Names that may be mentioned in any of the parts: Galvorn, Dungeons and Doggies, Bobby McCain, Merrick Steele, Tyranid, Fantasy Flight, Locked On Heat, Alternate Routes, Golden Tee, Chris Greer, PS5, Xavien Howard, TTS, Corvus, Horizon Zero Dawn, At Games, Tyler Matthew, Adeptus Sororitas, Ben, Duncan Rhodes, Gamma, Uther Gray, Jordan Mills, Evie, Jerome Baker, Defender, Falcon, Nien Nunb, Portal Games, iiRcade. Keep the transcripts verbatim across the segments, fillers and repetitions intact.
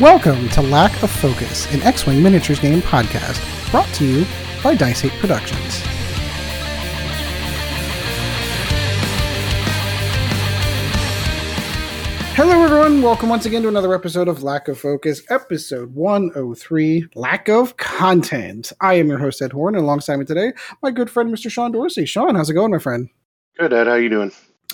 Welcome to Lack of Focus, an X-Wing miniatures game podcast, brought to you by Dice Hate Productions. Hello everyone, welcome once again to another episode of Lack of Focus, episode one oh three, Lack of Content. I am your host, Ed Horn, and alongside me today, my good friend, Mister Sean Dorsey. Sean, how's it going, my friend? Good, Ed. How you doing?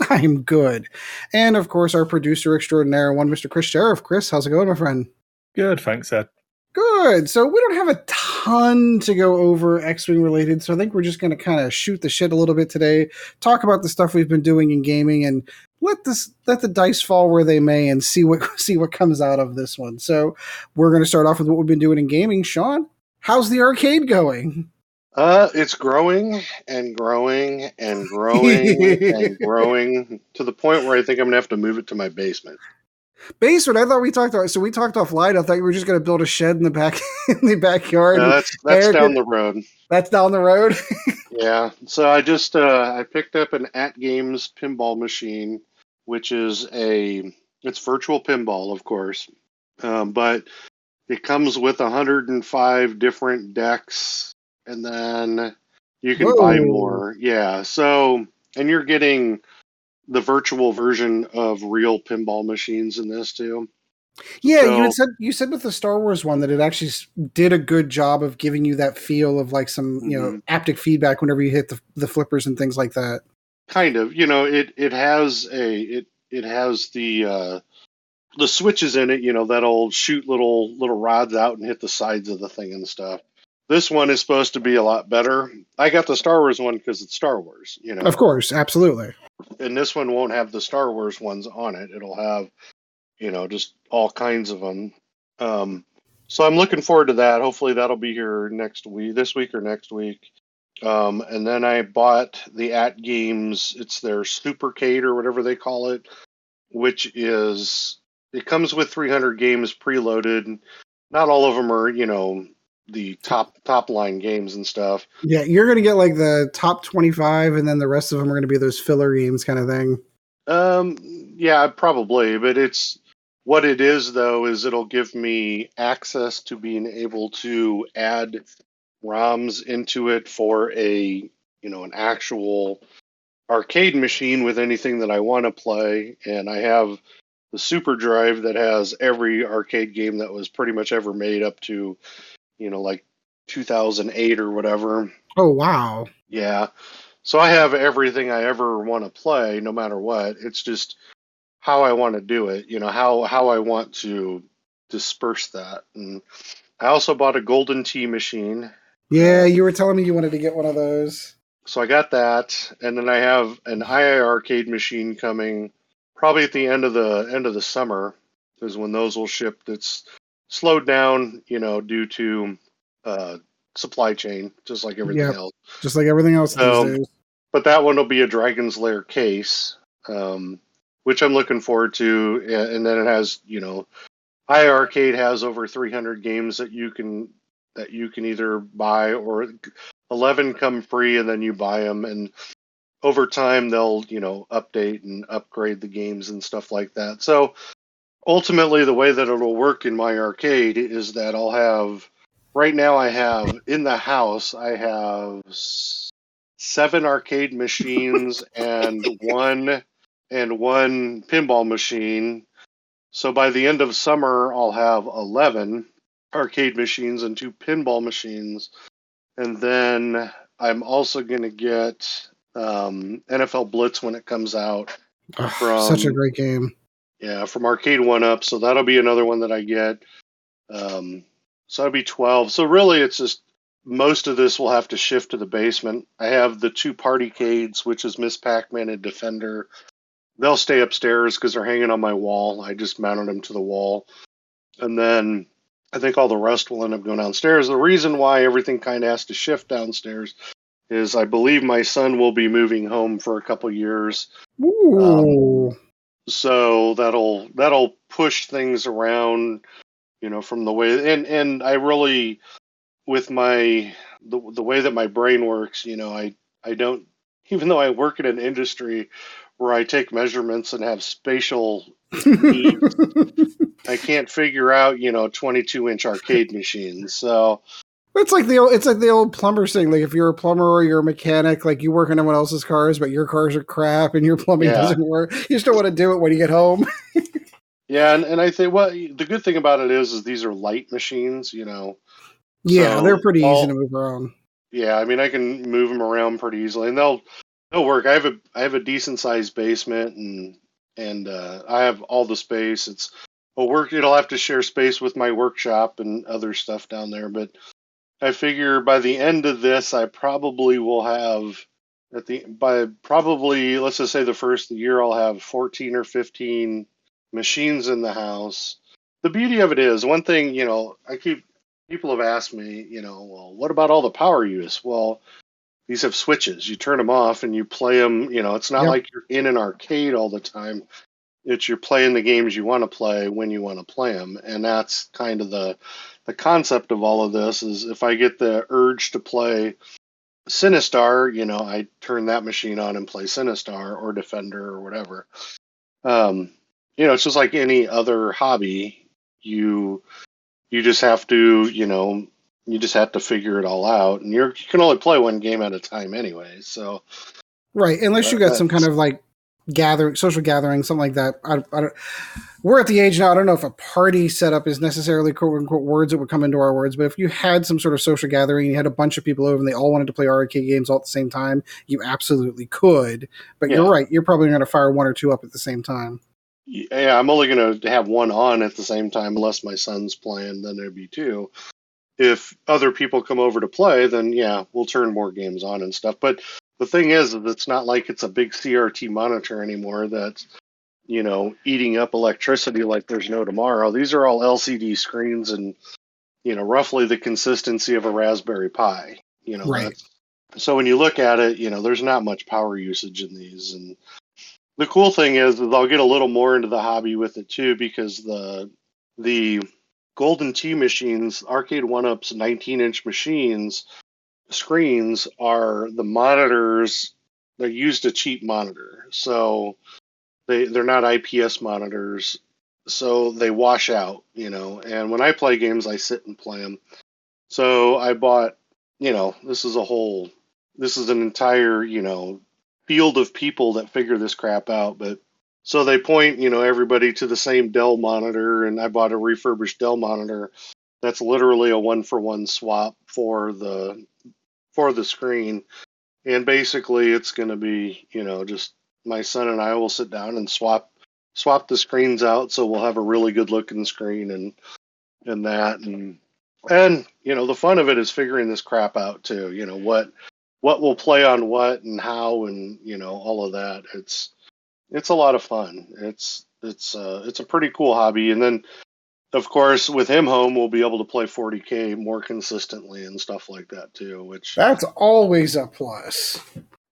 I'm good. And, of course, our producer extraordinaire one, Mister Chris Sheriff. Chris, how's it going, my friend? Good, thanks, Ed. Good. So we don't have a ton to go over X-Wing related, so I think we're just going to kind of shoot the shit a little bit today, talk about the stuff we've been doing in gaming, and let this let the dice fall where they may and see what see what comes out of this one. So we're going to start off with what we've been doing in gaming. Sean, how's the arcade going? Uh, it's growing and growing and growing and growing to the point where I think I'm going to have to move it to my basement. Basement? I thought we talked about, so we talked offline. I thought we were just going to build a shed in the back, in the backyard. No, that's that's Eric, down the road. That's down the road. Yeah. So I just, uh, I picked up an At Games pinball machine, which is a, it's virtual pinball, of course. Um, but it comes with one hundred five different decks. And then you can Whoa. buy more. Yeah. So, and you're getting the virtual version of real pinball machines in this too. Yeah. So, you had said, you said with the Star Wars one that it actually did a good job of giving you that feel of like some, mm-hmm. you know, haptic feedback whenever you hit the, the flippers and things like that. Kind of, you know, it, it has a, it, it has the, uh, the switches in it, you know, that'll shoot little, little rods out and hit the sides of the thing and stuff. This one is supposed to be a lot better. I got the Star Wars one because it's Star Wars, you know. Of course, absolutely. And this one won't have the Star Wars ones on it. It'll have, you know, just all kinds of them. Um, so I'm looking forward to that. Hopefully that'll be here next week, this week or next week. Um, and then I bought the At Games. It's their Supercade or whatever they call it, which is, it comes with three hundred games preloaded. Not all of them are, you know, the top top line games and stuff. Yeah, you're going to get like the top twenty-five and then the rest of them are going to be those filler games kind of thing. Um, yeah, probably. But it's what it is, though, is it'll give me access to being able to add ROMs into it for a, you know, an actual arcade machine with anything that I want to play. And I have the Super Drive that has every arcade game that was pretty much ever made up to, you know, like two thousand eight or whatever. Oh, wow. Yeah. So I have everything I ever want to play, no matter what. It's just how I want to do it, you know, how, how I want to disperse that. And I also bought a Golden Tee machine. Yeah, you were telling me you wanted to get one of those. So I got that. And then I have an iiRcade machine coming probably at the end of the end of the summer is when those will ship. That's slowed down, you know, due to uh, supply chain, just like everything yep. else. Just like everything else so, these days. But that one will be a Dragon's Lair case, um, which I'm looking forward to. And then it has, you know, iiRcade has over three hundred games that you can that you can either buy, or eleven come free and then you buy them. And over time, they'll, you know, update and upgrade the games and stuff like that. So ultimately, the way that it'll work in my arcade is that I'll have, right now I have, in the house, I have seven arcade machines and one and one pinball machine. So by the end of summer, I'll have eleven arcade machines and two pinball machines. And then I'm also going to get um, N F L Blitz when it comes out. Oh, from, such a great game. Yeah, from Arcade One Up, so that'll be another one that I get. Um, so that'll be twelve. So really, it's just most of this will have to shift to the basement. I have the two Partycades, which is Miss Pac-Man and Defender. They'll stay upstairs because they're hanging on my wall. I just mounted them to the wall. And then I think all the rest will end up going downstairs. The reason why everything kind of has to shift downstairs is I believe my son will be moving home for a couple years. Ooh. Um, So that'll that'll push things around, you know, from the way and and I really with my the the way that my brain works, you know, I I don't even though I work in an industry where I take measurements and have spatial needs, I can't figure out, you know, twenty-two inch arcade machines. So it's like the old, it's like the old plumber thing. Like if you're a plumber or you're a mechanic, like you work on someone else's cars, but your cars are crap and your plumbing yeah. doesn't work. You still want to do it when you get home. Yeah, and, and I think well, the good thing about it is, is these are light machines, you know. Yeah, so they're pretty all, easy to move around. Yeah, I mean, I can move them around pretty easily, and they'll they'll work. I have a I have a decent sized basement, and and uh, I have all the space. It's a work. It'll have to share space with my workshop and other stuff down there. But I figure by the end of this, I probably will have at the by probably let's just say the first of the year, I'll have fourteen or fifteen machines in the house. The beauty of it is, one thing, you know, I keep, people have asked me, you know, well, what about all the power use? Well, these have switches. You turn them off and you play them, you know, it's not yep. like you're in an arcade all the time. It's you're playing the games you want to play when you want to play them. And that's kind of the, the concept of all of this is if I get the urge to play Sinistar, you know, I turn that machine on and play Sinistar or Defender or whatever. Um, You know, it's just like any other hobby. You you just have to, you know, you just have to figure it all out. And you're, you can only play one game at a time anyway, so. Right, unless you got some kind of, like, gathering, social gathering, something like that. I, I don't, we're at the age now, I don't know if a party setup is necessarily quote-unquote words that would come into our words, but if you had some sort of social gathering, you had a bunch of people over and they all wanted to play arcade games all at the same time, you absolutely could. But yeah. You're right, you're probably going to fire one or two up at the same time. Yeah, I'm only going to have one on at the same time unless my son's playing, then there'd be two. If other people come over to play, then yeah, we'll turn more games on and stuff. But the thing is, it's not like it's a big C R T monitor anymore that's, you know, eating up electricity like there's no tomorrow. These are all L C D screens and, you know, roughly the consistency of a Raspberry Pi. You know, right. So when you look at it, you know, there's not much power usage in these, and the cool thing is, is I'll get a little more into the hobby with it too, because the the Golden Tee machines, Arcade one-Up's nineteen inch machines, screens are the monitors. They're used a cheap monitor, so they they're not I P S monitors, so they wash out, you know. And when I play games, I sit and play them. So I bought, you know, this is a whole, this is an entire, you know, field of people that figure this crap out. But so they point, you know, everybody to the same Dell monitor, and I bought a refurbished Dell monitor that's literally a one for one swap for the for the screen, and basically it's going to be, you know, just my son and I will sit down and swap swap the screens out, so we'll have a really good looking screen and and that and and you know, the fun of it is figuring this crap out too, you know, what what will play on what and how, and, you know, all of that. It's, it's a lot of fun. It's, it's, uh, it's a pretty cool hobby. And then of course with him home, we'll be able to play forty K more consistently and stuff like that too, which that's always a plus,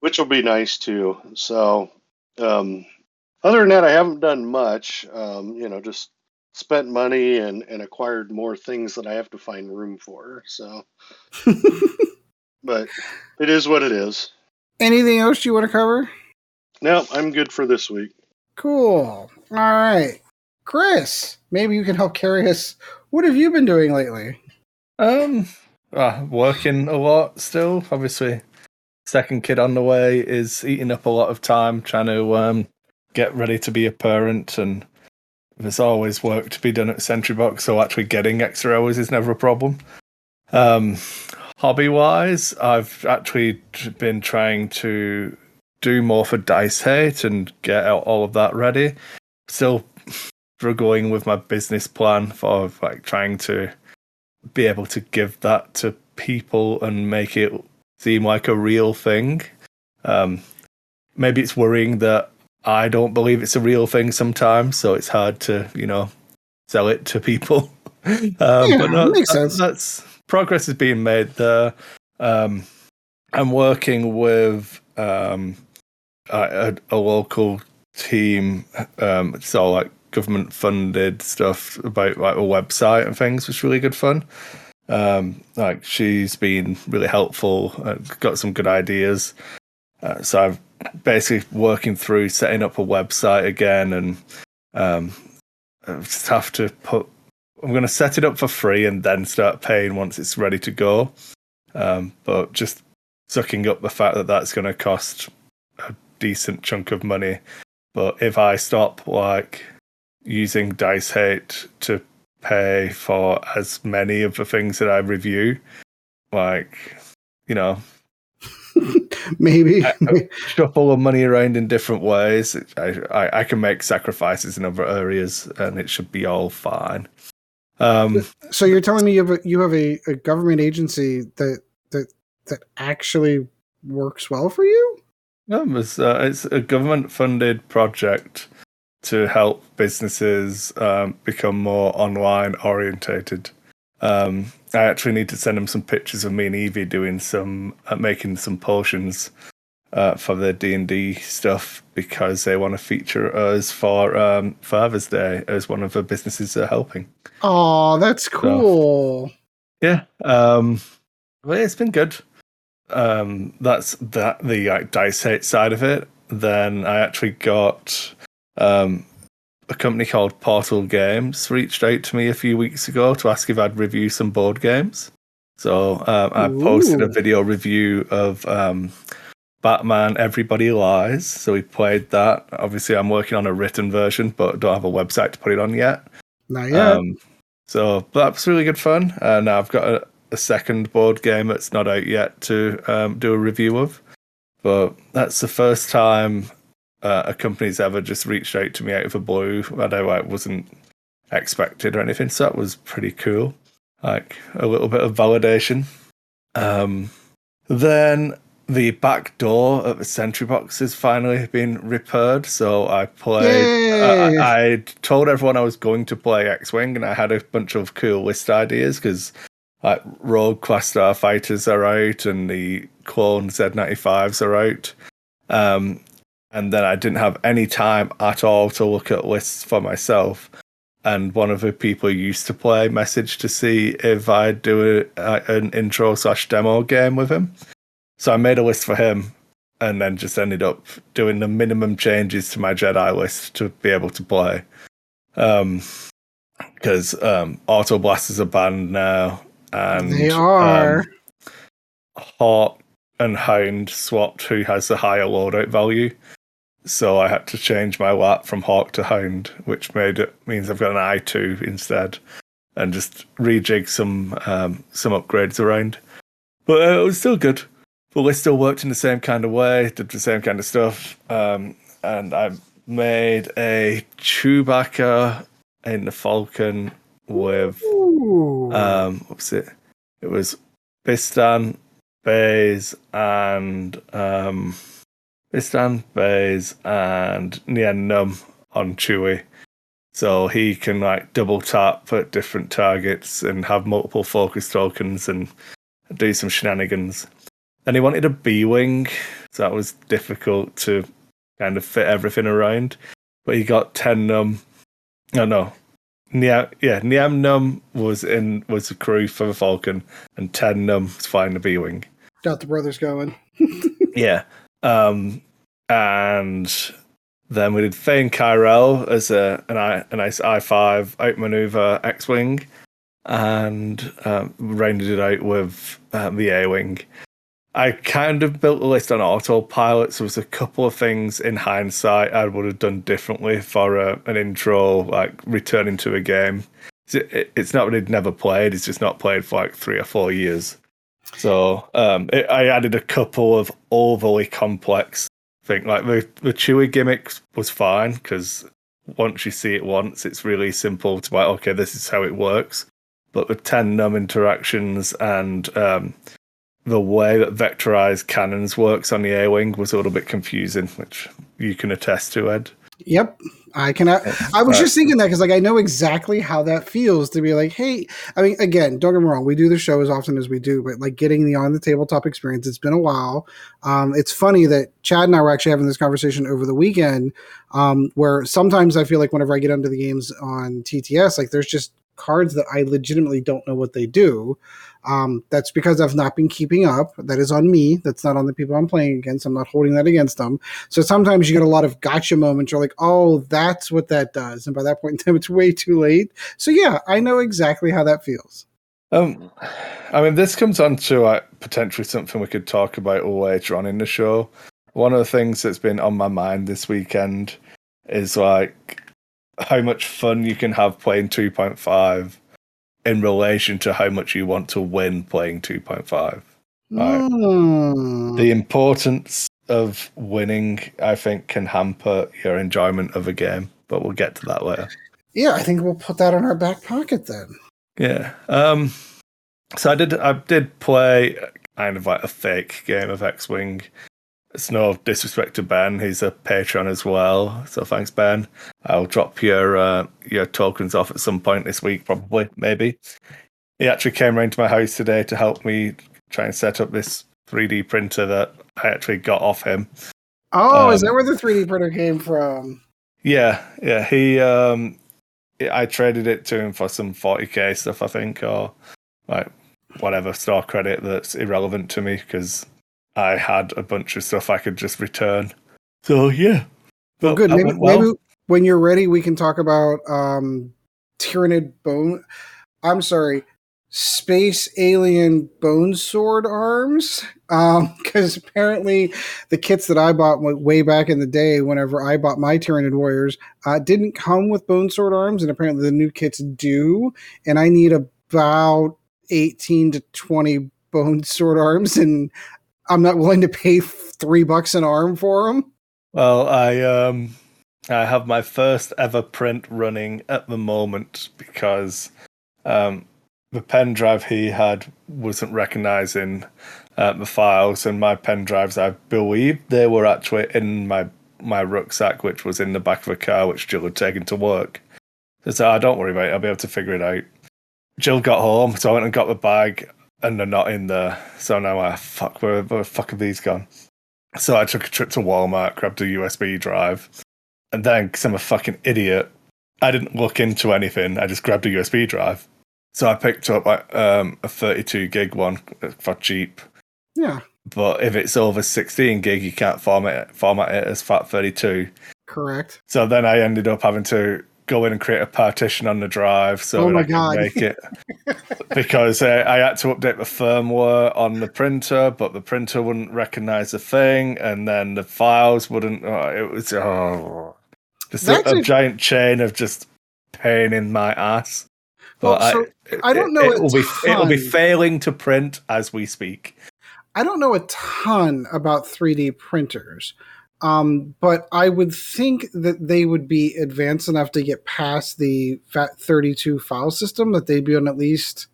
which will be nice too. So, um, other than that, I haven't done much, um, you know, just spent money and, and acquired more things that I have to find room for. So, but it is what it is. Anything else you want to cover? No, I'm good for this week. Cool. All right. Chris, maybe you can help carry us. What have you been doing lately? Um, uh, working a lot still, obviously. Second kid on the way is eating up a lot of time, trying to um, get ready to be a parent. And there's always work to be done at Sentrybox, so actually getting extra hours is never a problem. Um... Hobby-wise, I've actually been trying to do more for Dice Hate and get out all of that ready. Still struggling with my business plan for like trying to be able to give that to people and make it seem like a real thing. Um, maybe it's worrying that I don't believe it's a real thing sometimes, so it's hard to, you know, sell it to people. um, yeah, but no, makes that, sense. That's... Progress is being made there. Um, I'm working with um, a, a local team. Um, it's all like government-funded stuff about like a website and things, which is really good fun. Um, like she's been really helpful. I've got some good ideas. Uh, so I'm basically working through setting up a website again and um, just have to put, I'm going to set it up for free and then start paying once it's ready to go. Um, but just sucking up the fact that that's going to cost a decent chunk of money. But if I stop like using Dice Hate to pay for as many of the things that I review, like, you know, maybe I, I shuffle of money around in different ways. I, I I can make sacrifices in other areas, and it should be all fine. Um, so you're telling me you have a, you have a, a government agency that that that actually works well for you? No, it's, uh, it's a government-funded project to help businesses um, become more online orientated. Um, I actually need to send them some pictures of me and Evie doing some, uh, making some potions uh, for their D and D stuff, because they want to feature us for um, Father's Day as one of the businesses they're helping. Oh, that's cool. So, yeah. Um, well, it's been good. Um, that's that the like, Dice Hate side of it. Then I actually got... Um, a company called Portal Games reached out to me a few weeks ago to ask if I'd review some board games. So um, I Ooh. posted a video review of um, Batman Everybody Lies. So we played that. Obviously, I'm working on a written version, but don't have a website to put it on yet. Not yet. Um, so that was really good fun. Uh, now I've got a, a second board game that's not out yet to um, do a review of. But that's the first time... Uh, a company's ever just reached out to me out of the blue that I like, wasn't expected or anything, so that was pretty cool. Like a little bit of validation. Um, then the back door at the Sentrybox has finally been repaired. So I played. Uh, I, I told everyone I was going to play X-wing, and I had a bunch of cool list ideas because like Rogue Class Starfighters are out, and the Clone Z ninety-fives are out. Um, And then I didn't have any time at all to look at lists for myself. And one of the people who used to play messaged to see if I'd do a, a, an intro slash demo game with him. So I made a list for him and then just ended up doing the minimum changes to my Jedi list to be able to play. Because um, um, Auto Blasters are banned now. And they are. Um, Hawk and Hound swapped who has the higher loadout value. So I had to change my lap from Hawk to Hound, which made it means I've got an I two instead, and just rejig some um, some upgrades around. But uh, it was still good. The list still worked in the same kind of way, did the same kind of stuff, um, and I made a Chewbacca in the Falcon with um, what was it? It was Bistan, Baze, and um. Sistar, Baze, and Nien Nunb on Chewie. So he can like double tap at different targets and have multiple focus tokens and do some shenanigans. And he wanted a B-wing, so that was difficult to kind of fit everything around. But he got ten Nunb. No, no. Nia, yeah, Nien Nunb was in was the crew for the Falcon, and ten Nunb was flying the B-wing. Got the brothers going. Yeah. Um, and then we did Fenn Rau as a an I, a nice I five outmaneuver X-wing, and um, rounded it out with uh, the A-wing. I kind of built a list on autopilot, so there was a couple of things in hindsight I would have done differently for a, an intro, like returning to a game. It, it, it's not really never played; it's just not played for like three or four years. So um, it, I added a couple of overly complex things. Like the, the Chewie gimmick was fine, because once you see it once, it's really simple to be like, okay, this is how it works. But the ten Nunb interactions and um, the way that vectorized cannons works on the A-wing was a little bit confusing, which you can attest to, Ed. Yep, I cannot. I was just thinking that because, like, I know exactly how that feels to be like, hey, I mean, again, don't get me wrong, we do the show as often as we do, but like getting the on the tabletop experience, it's been a while. Um, it's funny that Chad and I were actually having this conversation over the weekend, um, where sometimes I feel like whenever I get into the games on T T S, like there's just cards that I legitimately don't know what they do. Um, that's because I've not been keeping up. That is on me. That's not on the people I'm playing against. I'm not holding that against them. So sometimes you get a lot of gotcha moments. You're like, oh, that's what that does. And by that point in time, it's way too late. So yeah, I know exactly how that feels. Um, I mean, this comes on to uh, potentially something we could talk about later on in the show. One of the things that's been on my mind this weekend is like how much fun you can have playing two point five in relation to how much you want to win playing two point five. Right? Mm. The importance of winning, I think, can hamper your enjoyment of a game, but we'll get to that later. Yeah, I think we'll put that in our back pocket then. Yeah. Um, so I did I did play kind of like a fake game of X-Wing. It's no disrespect to Ben. He's a patron as well. So thanks, Ben. I'll drop your uh, your tokens off at some point this week, probably, maybe. He actually came round to my house today to help me try and set up this three D printer that I actually got off him. Oh, um, is that where the three D printer came from? Yeah, yeah. He... Um, I traded it to him for some forty k stuff, I think, or like whatever store credit that's irrelevant to me because I had a bunch of stuff I could just return. So yeah, well, good. Maybe, well. maybe when you're ready, we can talk about um, Tyranid bone. I'm sorry, space alien bone sword arms. Because um, apparently the kits that I bought way back in the day, whenever I bought my Tyranid Warriors, uh, didn't come with bone sword arms, and apparently the new kits do. And I need about eighteen to twenty bone sword arms, and I'm not willing to pay three bucks an arm for them. Well, I um, I have my first ever print running at the moment because um, the pen drive he had wasn't recognizing uh, the files, and my pen drives, I believe, they were actually in my my rucksack, which was in the back of a car, which Jill had taken to work. So I said, oh, don't worry about it, I'll be able to figure it out. Jill got home, so I went and got the bag, and they're not in there. So now I fuck, where, where the fuck have these gone? So I took a trip to Walmart, grabbed a U S B drive, and then, because I'm a fucking idiot, I didn't look into anything. I just grabbed a U S B drive. So I picked up like um, a thirty-two gig one for cheap. Yeah. But if it's over sixteen gig, you can't format it, format it as fat thirty-two. Correct. So then I ended up having to go in and create a partition on the drive so oh that I can God. make it. Because uh, I had to update the firmware on the printer, but the printer wouldn't recognize the thing, and then the files wouldn't. Oh, it was oh, just a, a giant chain of just pain in my ass. But well, so I, I don't know. It, it, will be, it will be failing to print as we speak. I don't know a ton about three D printers. Um, but I would think that they would be advanced enough to get past the fat thirty-two file system that they'd be on at least.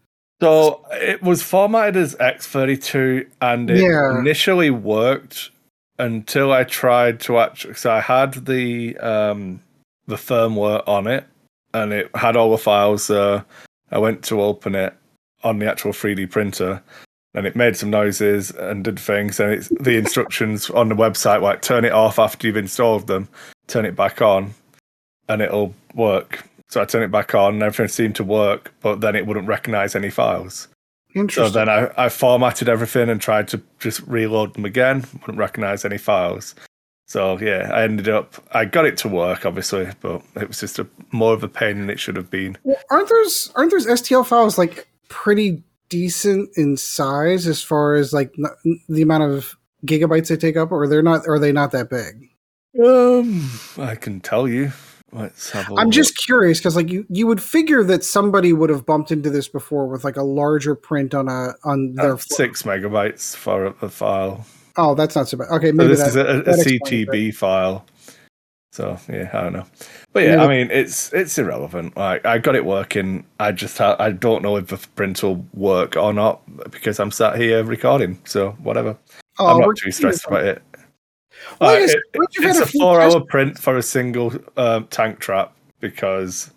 So it was formatted as X thirty-two, and it yeah. initially worked until I tried to actually. So I had the um, the firmware on it, and it had all the files. Uh, I went to open it on the actual three D printer, and it made some noises and did things, and it's the instructions on the website, like turn it off after you've installed them, turn it back on, and it'll work. So I turned it back on, and everything seemed to work, but then it wouldn't recognize any files. Interesting. So then I, I formatted everything and tried to just reload them again, wouldn't recognize any files. So yeah, I ended up, I got it to work, obviously, but it was just a, more of a pain than it should have been. Well, aren't those, aren't those S T L files like pretty decent in size as far as like n- the amount of gigabytes they take up, or they're not, or are they not that big? Um, I can tell you. Let's have a I'm look. Just curious because like you, you would figure that somebody would have bumped into this before with like a larger print on a on their six file. megabytes for a file. Oh, that's not so bad. Okay, maybe so this that, is a, a C T B file. So yeah, I don't know, but yeah, I mean it's it's irrelevant. Like I got it working. I just ha- I don't know if the print will work or not because I'm sat here recording. So whatever. Oh, I'm not too stressed about it. Like, it, it it's a four-hour print for a single um, tank trap because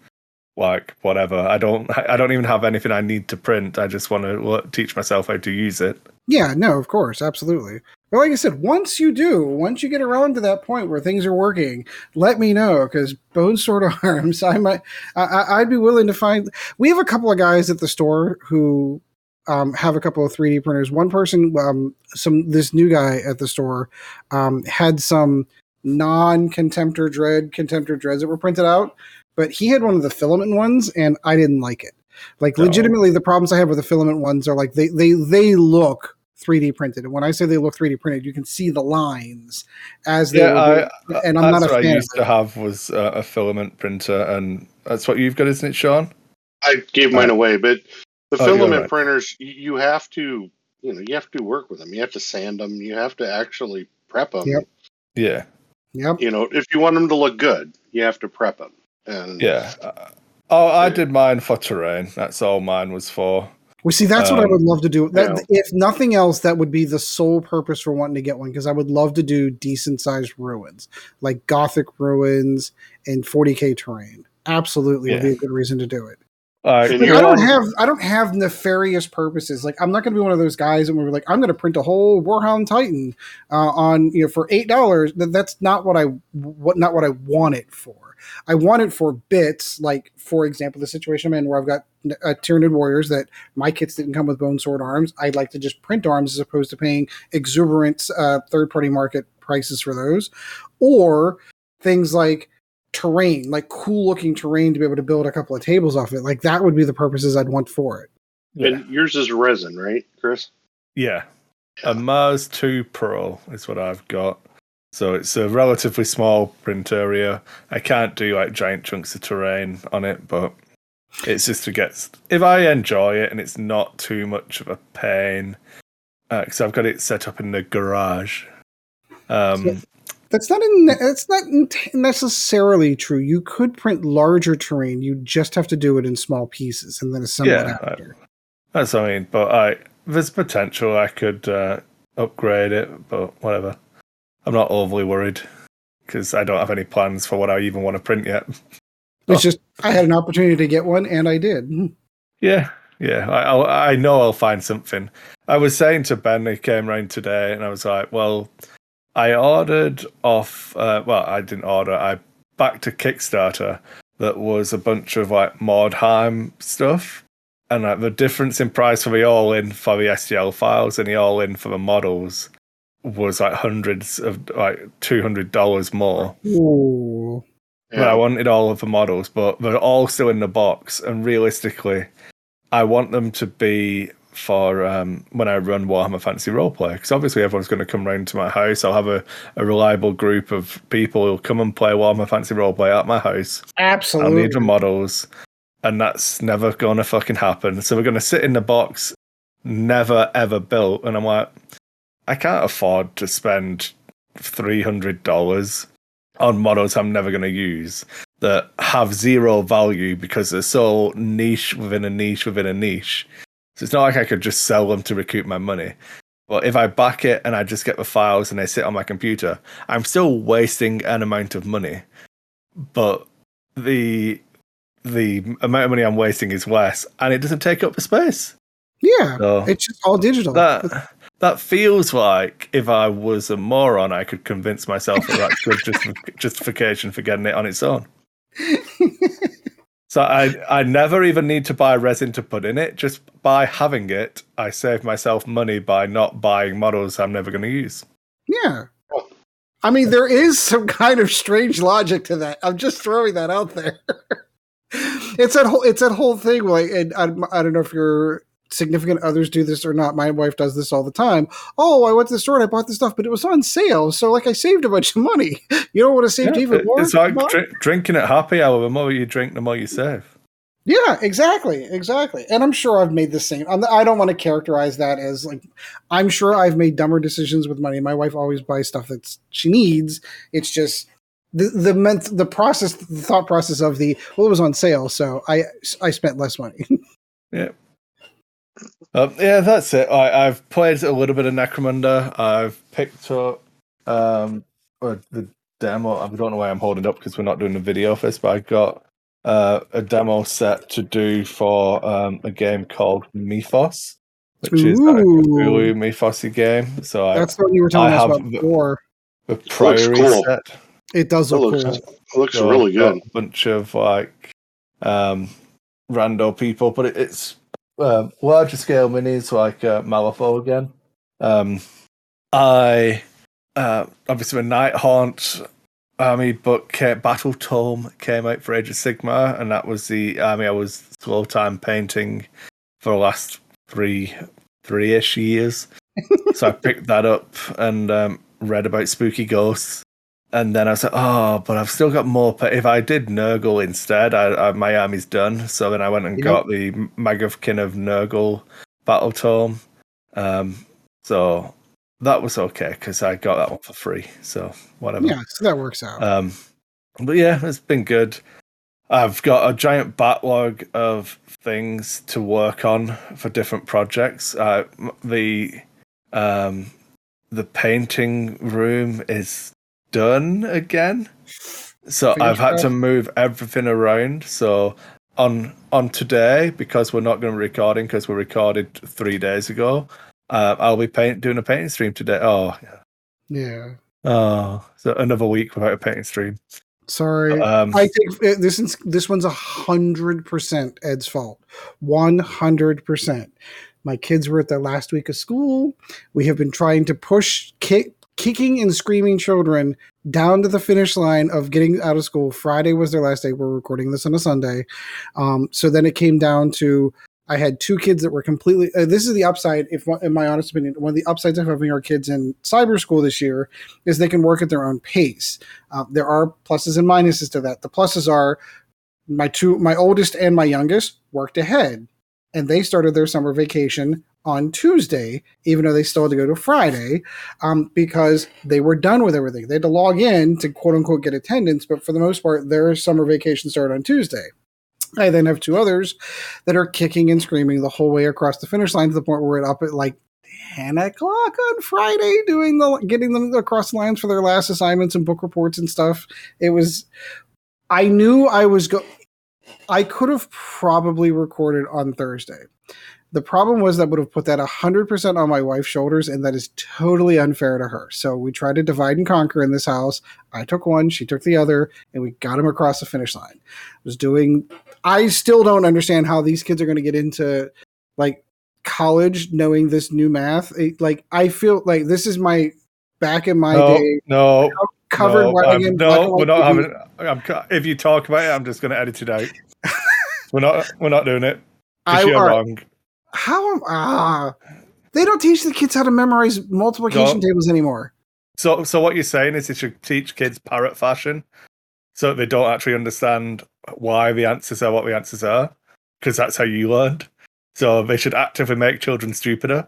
like whatever. I don't I don't even have anything I need to print. I just want to teach myself how to use it. Yeah, no, of course, absolutely. But like I said, once you do, once you get around to that point where things are working, let me know, because Bone Sword Arms, I might, I, I'd be willing to find. We have a couple of guys at the store who um, have a couple of three D printers. One person, um, some this new guy at the store, um, had some non-Contemptor Dread, Contemptor Dreads that were printed out, but he had one of the filament ones, and I didn't like it. Like, no. Legitimately, the problems I have with the filament ones are like they they they look three D printed, and when I say they look three D printed, you can see the lines as they. Yeah, I, and I'm that's not a what fan I used of it. To have was uh, a filament printer, and that's what you've got, isn't it, Sean? I gave mine uh, away, but the oh, filament right. printers, you have to, you know, you have to work with them. You have to sand them. You have to actually prep them. Yep. Yeah. Yep. You know, if you want them to look good, you have to prep them. And yeah. Uh, oh, I did mine for terrain. That's all mine was for. Well, see, that's um, what I would love to do. That, yeah. If nothing else, that would be the sole purpose for wanting to get one, because I would love to do decent-sized ruins, like Gothic ruins and forty K terrain. Absolutely, yeah. Would be a good reason to do it. Uh, I don't have I don't have nefarious purposes. Like, I'm not going to be one of those guys and we're like, I'm going to print a whole Warhound Titan uh, on you know for eight dollars. That's not what I what not what I want it for. I want it for bits, like, for example, the situation I'm in where I've got uh, Tyranid Warriors that my kits didn't come with Bone Sword Arms. I'd like to just print arms as opposed to paying exuberant uh, third-party market prices for those. Or things like terrain, like cool-looking terrain to be able to build a couple of tables off it. Like, that would be the purposes I'd want for it. Yeah. And yours is resin, right, Chris? Yeah. A Mars two Pearl is what I've got. So it's a relatively small print area. I can't do like giant chunks of terrain on it, but it's just to get. If I enjoy it and it's not too much of a pain, because uh, I've got it set up in the garage. Um, that's not in, that's not necessarily true. You could print larger terrain. You just have to do it in small pieces and then assemble yeah, it after. I, that's what I mean. But I, there's potential I could uh, upgrade it, but whatever. I'm not overly worried because I don't have any plans for what I even want to print yet. It's just I had an opportunity to get one and I did. Yeah, yeah. I I'll, I know I'll find something. I was saying to Ben, he came round today, and I was like, well, I ordered off. Uh, well, I didn't order. I backed a Kickstarter that was a bunch of like Mordheim stuff, and like the difference in price for the all in for the S T L files and the all in for the models was like hundreds of like two hundred dollars more. Ooh. But yeah. I wanted all of the models, but they're all still in the box. And realistically, I want them to be for um, when I run Warhammer Fantasy Roleplay, because obviously everyone's going to come round to my house. I'll have a, a reliable group of people who'll come and play Warhammer Fantasy Roleplay at my house. Absolutely. I'll need the models, and that's never going to fucking happen. So we're going to sit in the box, never ever built. And I'm like, I can't afford to spend three hundred dollars on models I'm never going to use that have zero value because they're so niche within a niche within a niche. So it's not like I could just sell them to recoup my money. But if I back it and I just get the files and they sit on my computer, I'm still wasting an amount of money. But the the amount of money I'm wasting is less, and it doesn't take up the space. Yeah, so it's just all digital. That, That feels like if I was a moron, I could convince myself that that's good justif- justification for getting it on its own. So I, I never even need to buy resin to put in it. Just by having it, I save myself money by not buying models I'm never going to use. Yeah. I mean, there is some kind of strange logic to that. I'm just throwing that out there. It's that whole, it's that whole thing. Like, and I, I don't know if you're... significant others do this or not. My wife does this all the time. Oh, I went to the store and I bought this stuff, but it was on sale, so like I saved a bunch of money. You don't want to save yeah, even more. It's like drink, drinking at happy hour. The more you drink, the more you save. Yeah, exactly, exactly. And I'm sure I've made the same. I'm, I don't want to characterize that as like. I'm sure I've made dumber decisions with money. My wife always buys stuff that she needs. It's just the the ment- the process, the thought process of the well, it was on sale, so I I spent less money. Yeah. Um, yeah, that's it. I, I've played a little bit of Necromunda. I've picked up um, the demo. I don't know why I'm holding it up because we're not doing the video for this, but I got uh, a demo set to do for um, a game called Mythos, which Ooh. is a really me fussy game. So that's I, what you were talking I about before. The, the priority cool. set. It does look it looks, cool. It looks so really good. A bunch of like um, rando people, but it, it's uh, larger scale minis like uh, Malifaux again. Um, I uh, obviously when Night Haunt Army book came, Battle Tome came out for Age of Sigmar, and that was the army I was slow time painting for the last three three ish years. So I picked that up and um, read about spooky ghosts. And then I was like, oh, but I've still got more. Pa- if I did Nurgle instead, I, I, my army's done. So then I went and you got know? the Magavkin of Nurgle Battle Tome. Um, so that was okay because I got that one for free. So whatever. Yeah, so that works out. Um, but yeah, it's been good. I've got a giant backlog of things to work on for different projects. Uh, the um, the painting room is done again, so Finish I've had that. to move everything around. So on on today, because we're not going to be recording because we recorded three days ago, uh, I'll be paint doing a painting stream today. Oh yeah, oh so another week without a painting stream. Sorry, um, I think this is this one's a hundred percent Ed's fault. One hundred percent. My kids were at their last week of school. We have been trying to push kick. Kicking and screaming children down to the finish line of getting out of school. Friday was their last day. We're recording this on a Sunday. Um, so then it came down to, I had two kids that were completely, uh, this is the upside, if in my honest opinion, one of the upsides of having our kids in cyber school this year is they can work at their own pace. Uh, there are pluses and minuses to that. The pluses are my two, my oldest and my youngest worked ahead, and they started their summer vacation on Tuesday, even though they still had to go to Friday, um, because they were done with everything. They had to log in to quote unquote get attendance, but for the most part, their summer vacation started on Tuesday. I then have two others that are kicking and screaming the whole way across the finish line to the point where we're up at like ten o'clock on Friday doing the getting them across the lines for their last assignments and book reports and stuff. It was, I knew I was go. I could have probably recorded on Thursday. The problem was that would have put that one hundred percent on my wife's shoulders, and that is totally unfair to her. So we tried to divide and conquer in this house. I took one, she took the other, and we got him across the finish line. I was doing. I still don't understand how these kids are going to get into like college knowing this new math. It, like I feel like this is my back in my no, day. No, covered no, white again, no, we're not having. I'm, if you talk about it, I'm just going to edit it out. we're not. We're not doing it. I you're are, wrong. How am ah? They don't teach the kids how to memorize multiplication no. tables anymore. So, so what you're saying is you should teach kids parrot fashion, so they don't actually understand why the answers are what the answers are, because that's how you learned. So they should actively make children stupider.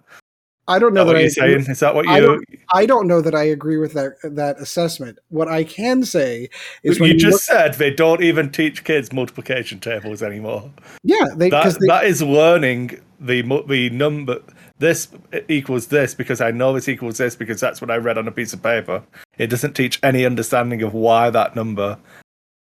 I don't know that, that I you're agree. saying. Is that what you? I don't, I don't know that I agree with that that assessment. What I can say is, when you, you just look, said they don't even teach kids multiplication tables anymore. Yeah, they, that, they, that is learning the the number. This equals this because I know this equals this because that's what I read on a piece of paper. It doesn't teach any understanding of why that number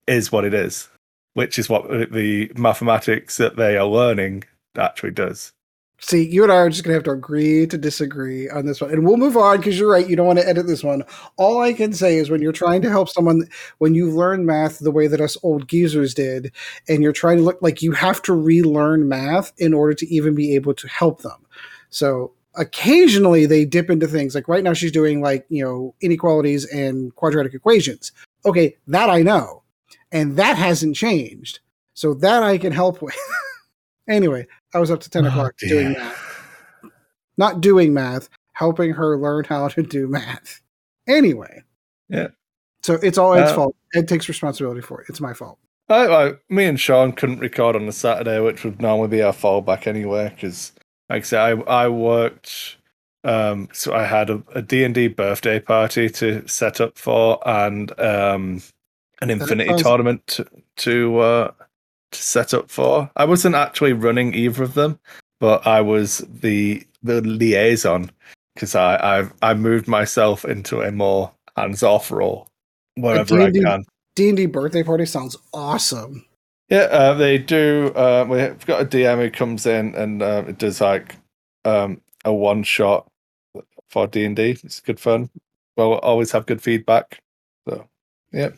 is what it is, which is what the mathematics that they are learning actually does. See, you and I are just going to have to agree to disagree on this one. And we'll move on because you're right. You don't want to edit this one. All I can say is when you're trying to help someone, when you learn math the way that us old geezers did, and you're trying to look like you have to relearn math in order to even be able to help them. So occasionally they dip into things like right now she's doing like, you know, inequalities and quadratic equations. Okay, that I know. And that hasn't changed. So that I can help with. Anyway, I was up to ten oh, o'clock dear. doing math. Not doing math, helping her learn how to do math. Anyway. Yeah. So it's all Ed's uh, fault. Ed takes responsibility for it. It's my fault. I, I, me and Sean couldn't record on the Saturday, which would normally be our fallback anyway, because, like I said, I, I worked, um, so I had a, a D and D birthday party to set up for and um, an Infinity was- Tournament to... to uh, set up for. I wasn't actually running either of them, but I was the the liaison because I I've, I moved myself into a more hands-off role wherever I can. D and D birthday party sounds awesome. Yeah, uh, they do. Uh, we've got a D M who comes in and uh, does like um, a one shot for D and D. It's good fun. Well, always have good feedback. So, yeah,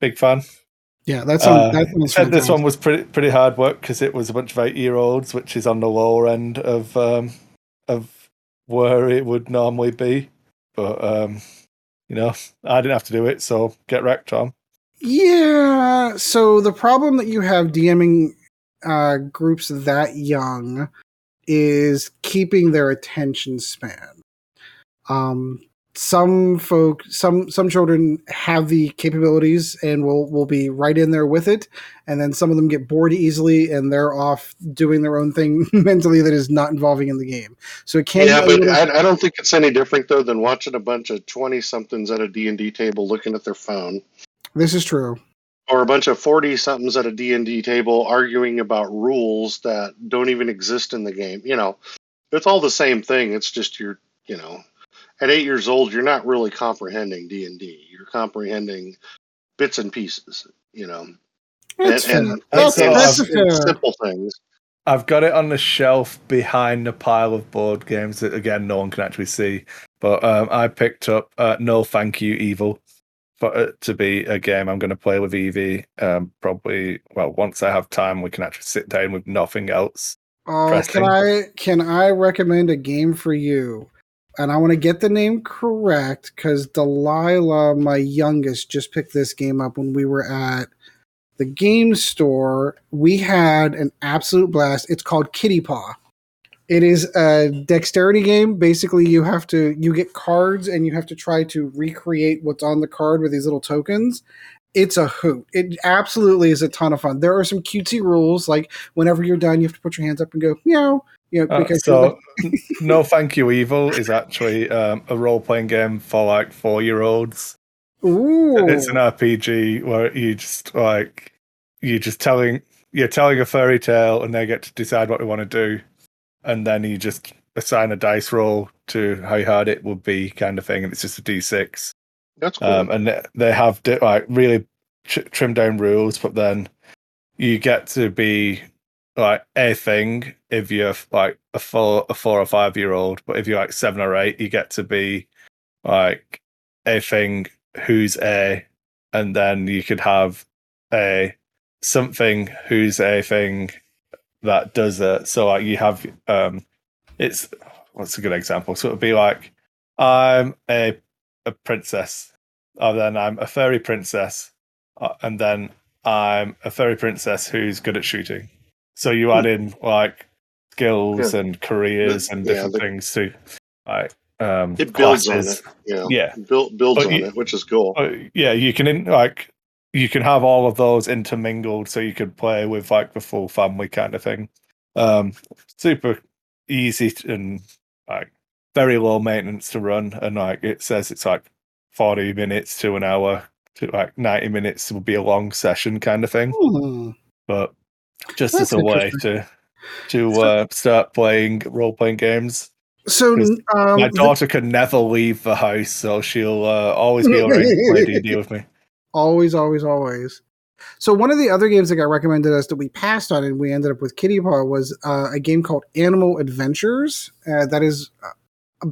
big fan. Yeah, that's on, uh, that one is and this one was pretty pretty hard work because it was a bunch of eight year olds, which is on the lower end of um, of where it would normally be. But um, you know, I didn't have to do it, so get wrecked, Tom. Yeah. So the problem that you have DMing uh, groups that young is keeping their attention span. Um, some folk, some some children have the capabilities and will will be right in there with it, and then some of them get bored easily and they're off doing their own thing mentally that is not involving in the game. So it can't. Yeah, but little- I, I don't think it's any different though than watching a bunch of twenty-somethings at a D and D table looking at their phone. This is true. Or a bunch of forty-somethings at a D and D table arguing about rules that don't even exist in the game. You know, it's all the same thing. It's just you're, you know. At eight years old, you're not really comprehending D and D. You're comprehending bits and pieces, you know. That's and, fair. And, that's and, that's and fair. Simple things. I've got it on the shelf behind the pile of board games that, again, no one can actually see. But um, I picked up uh, No Thank You, Evil for it to be a game I'm going to play with Evie. Um, probably, well, once I have time, we can actually sit down with nothing else. Uh, can I can I recommend a game for you? And I want to get the name correct because Delilah, my youngest, just picked this game up when we were at the game store. We had an absolute blast. It's called Kitty Paw. It is a dexterity game. Basically, you have to you get cards and you have to try to recreate what's on the card with these little tokens. It's a hoot. It absolutely is a ton of fun. There are some cutesy rules, like whenever you're done, you have to put your hands up and go meow. You know, because uh, so, No Thank You, Evil is actually um, a role-playing game for, like, four-year-olds. Ooh. It's an R P G where you just, like, you're just telling, you're telling a fairy tale and they get to decide what they want to do. And then you just assign a dice roll to how hard it would be kind of thing. And it's just a D six. That's cool. Um, and they have, like, really ch- trimmed down rules, but then you get to be... like a thing if you're like a four a four or five year old, but if you're like seven or eight, you get to be like a thing who's a, and then you could have a something who's a thing that does it. So like you have um it's what's a good example? So it would be like I'm a a princess, or then I'm a fairy princess, and then I'm a fairy princess who's good at shooting. So you add in like skills yeah. and careers the, and different yeah, the, things to like um, it builds classes. On it, yeah. yeah. It build, builds but on you, it, which is cool. Yeah, you can in, like you can have all of those intermingled, so you could play with like the full family kind of thing. Um, super easy and like very low maintenance to run, and like it says it's like forty minutes to an hour to like ninety minutes would be a long session kind of thing, mm. but. Just That's as a way to to so, uh, start playing role playing games. So um, my daughter the, can never leave the house, so she'll uh, always be able to play D and D with me. Always, always, always. So one of the other games that got recommended us that we passed on and we ended up with Kitty Paw was uh, a game called Animal Adventures. Uh, that is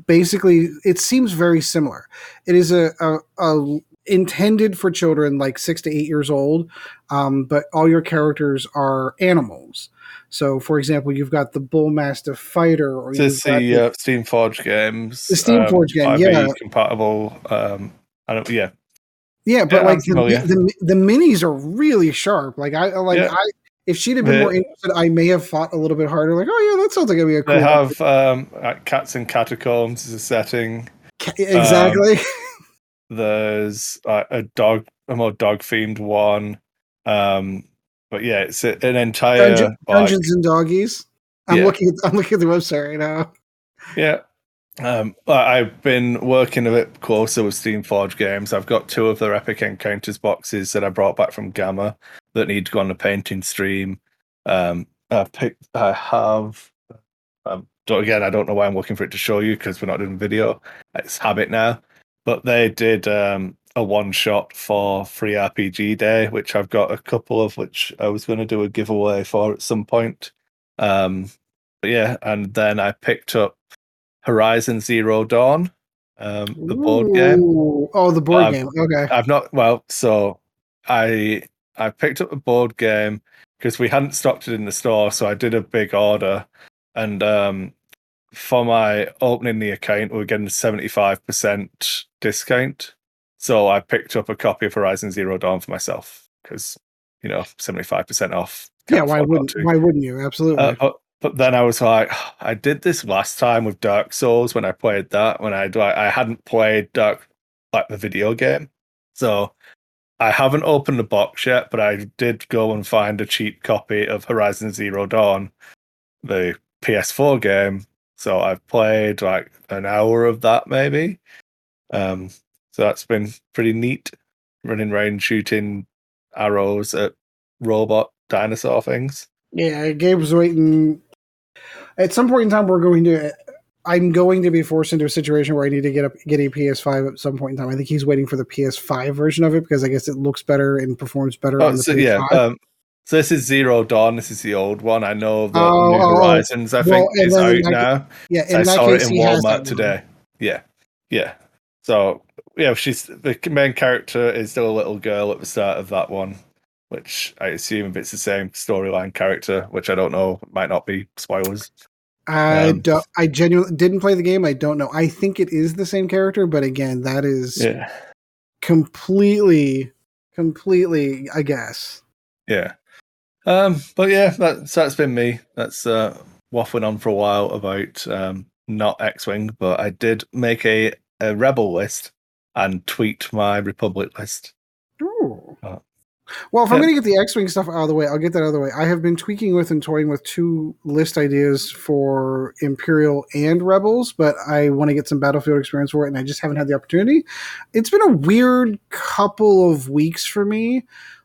basically it seems very similar. It is a a. a intended for children like six to eight years old, um, but all your characters are animals. So, for example, you've got the Bull Mastiff Fighter. Or Just the uh, Steamforged games. The Steamforged um, game, yeah. Compatible, um, I don't, yeah. Yeah, but yeah, like the, the, the minis are really sharp. Like I, like yeah. I, if she'd have been yeah. more interested, I may have fought a little bit harder. Like, oh yeah, that sounds like it'd be a cool. They have um, like Cats and Catacombs as a setting. Ca- exactly. Um, There's uh, a dog, a more dog-themed one, um, but yeah, it's an entire Dungeon, like, Dungeons and Doggies. I'm yeah. looking, at, I'm looking at the website right now. Yeah, um, I've been working a bit closer with Steamforged games. I've got two of their Epic Encounters boxes that I brought back from Gamma that need to go on the painting stream. Um, I picked, I have. Um, don't, again, I don't know why I'm looking for it to show you because we're not doing video. It's habit now. But they did um, a one-shot for Free R P G Day, which I've got a couple of, which I was going to do a giveaway for at some point. Um, but yeah, and then I picked up Horizon Zero Dawn, um, the Ooh. board game. Oh, the board I've, game. Okay. I've not. Well, so I I picked up the board game because we hadn't stocked it in the store, so I did a big order, and um, for my opening the account, we were getting a seventy-five percent discount. So I picked up a copy of Horizon Zero Dawn for myself because, you know, seventy-five percent off. Yeah, why wouldn't why wouldn't you? Absolutely. Uh, but, but then I was like, I did this last time with Dark Souls when I played that. When I like, I hadn't played Dark, like the video game, so I haven't opened the box yet. But I did go and find a cheap copy of Horizon Zero Dawn, the P S four game. So I've played like an hour of that maybe. Um, so that's been pretty neat, running around shooting arrows at robot dinosaur things. Yeah, Gabe's waiting. At some point in time, we're going to. I'm going to be forced into a situation where I need to get a get a P S five at some point in time. I think he's waiting for the P S five version of it because I guess it looks better and performs better. Oh, on the so, P S five. Yeah. Um, so this is Zero Dawn. This is the old one. I know the oh, New Horizons. I well, think is out I, now. Yeah, in I that saw case, it in Walmart today. Yeah, yeah. So yeah, she's the main character is still a little girl at the start of that one, which I assume if it's the same storyline character, which I don't know, might not be spoilers. I um, don't, I genuinely didn't play the game. I don't know. I think it is the same character, but again, that is yeah. completely, completely, I guess. Yeah. Um, but yeah, that, so that's been me. That's uh, waffling on for a while about um, not X-Wing, but I did make a, a Rebel list and tweaked my Republic list. Ooh. Uh, Well, if I'm yep. going to get the X-Wing stuff out of the way, I'll get that out of the way. I have been tweaking with and toying with two list ideas for Imperial and Rebels, but I want to get some Battlefield experience for it, and I just haven't had the opportunity. It's been a weird couple of weeks for me.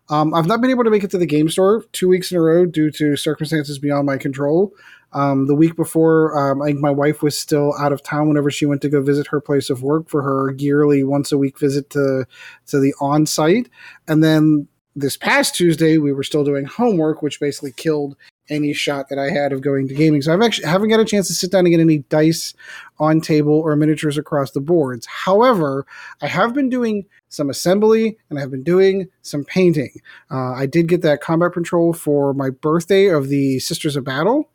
Um, I've not been able to make it to the game store two weeks in a row due to circumstances beyond my control. Um, the week before, um, I think my wife was still out of town whenever she went to go visit her place of work for her yearly once-a-week visit to, to the on-site. And then this past Tuesday, we were still doing homework, which basically killed any shot that I had of going to gaming. So I've actually haven't got a chance to sit down and get any dice on table or miniatures across the boards. However, I have been doing some assembly and I've been doing some painting. Uh, I did get that combat patrol for my birthday of the Sisters of Battle.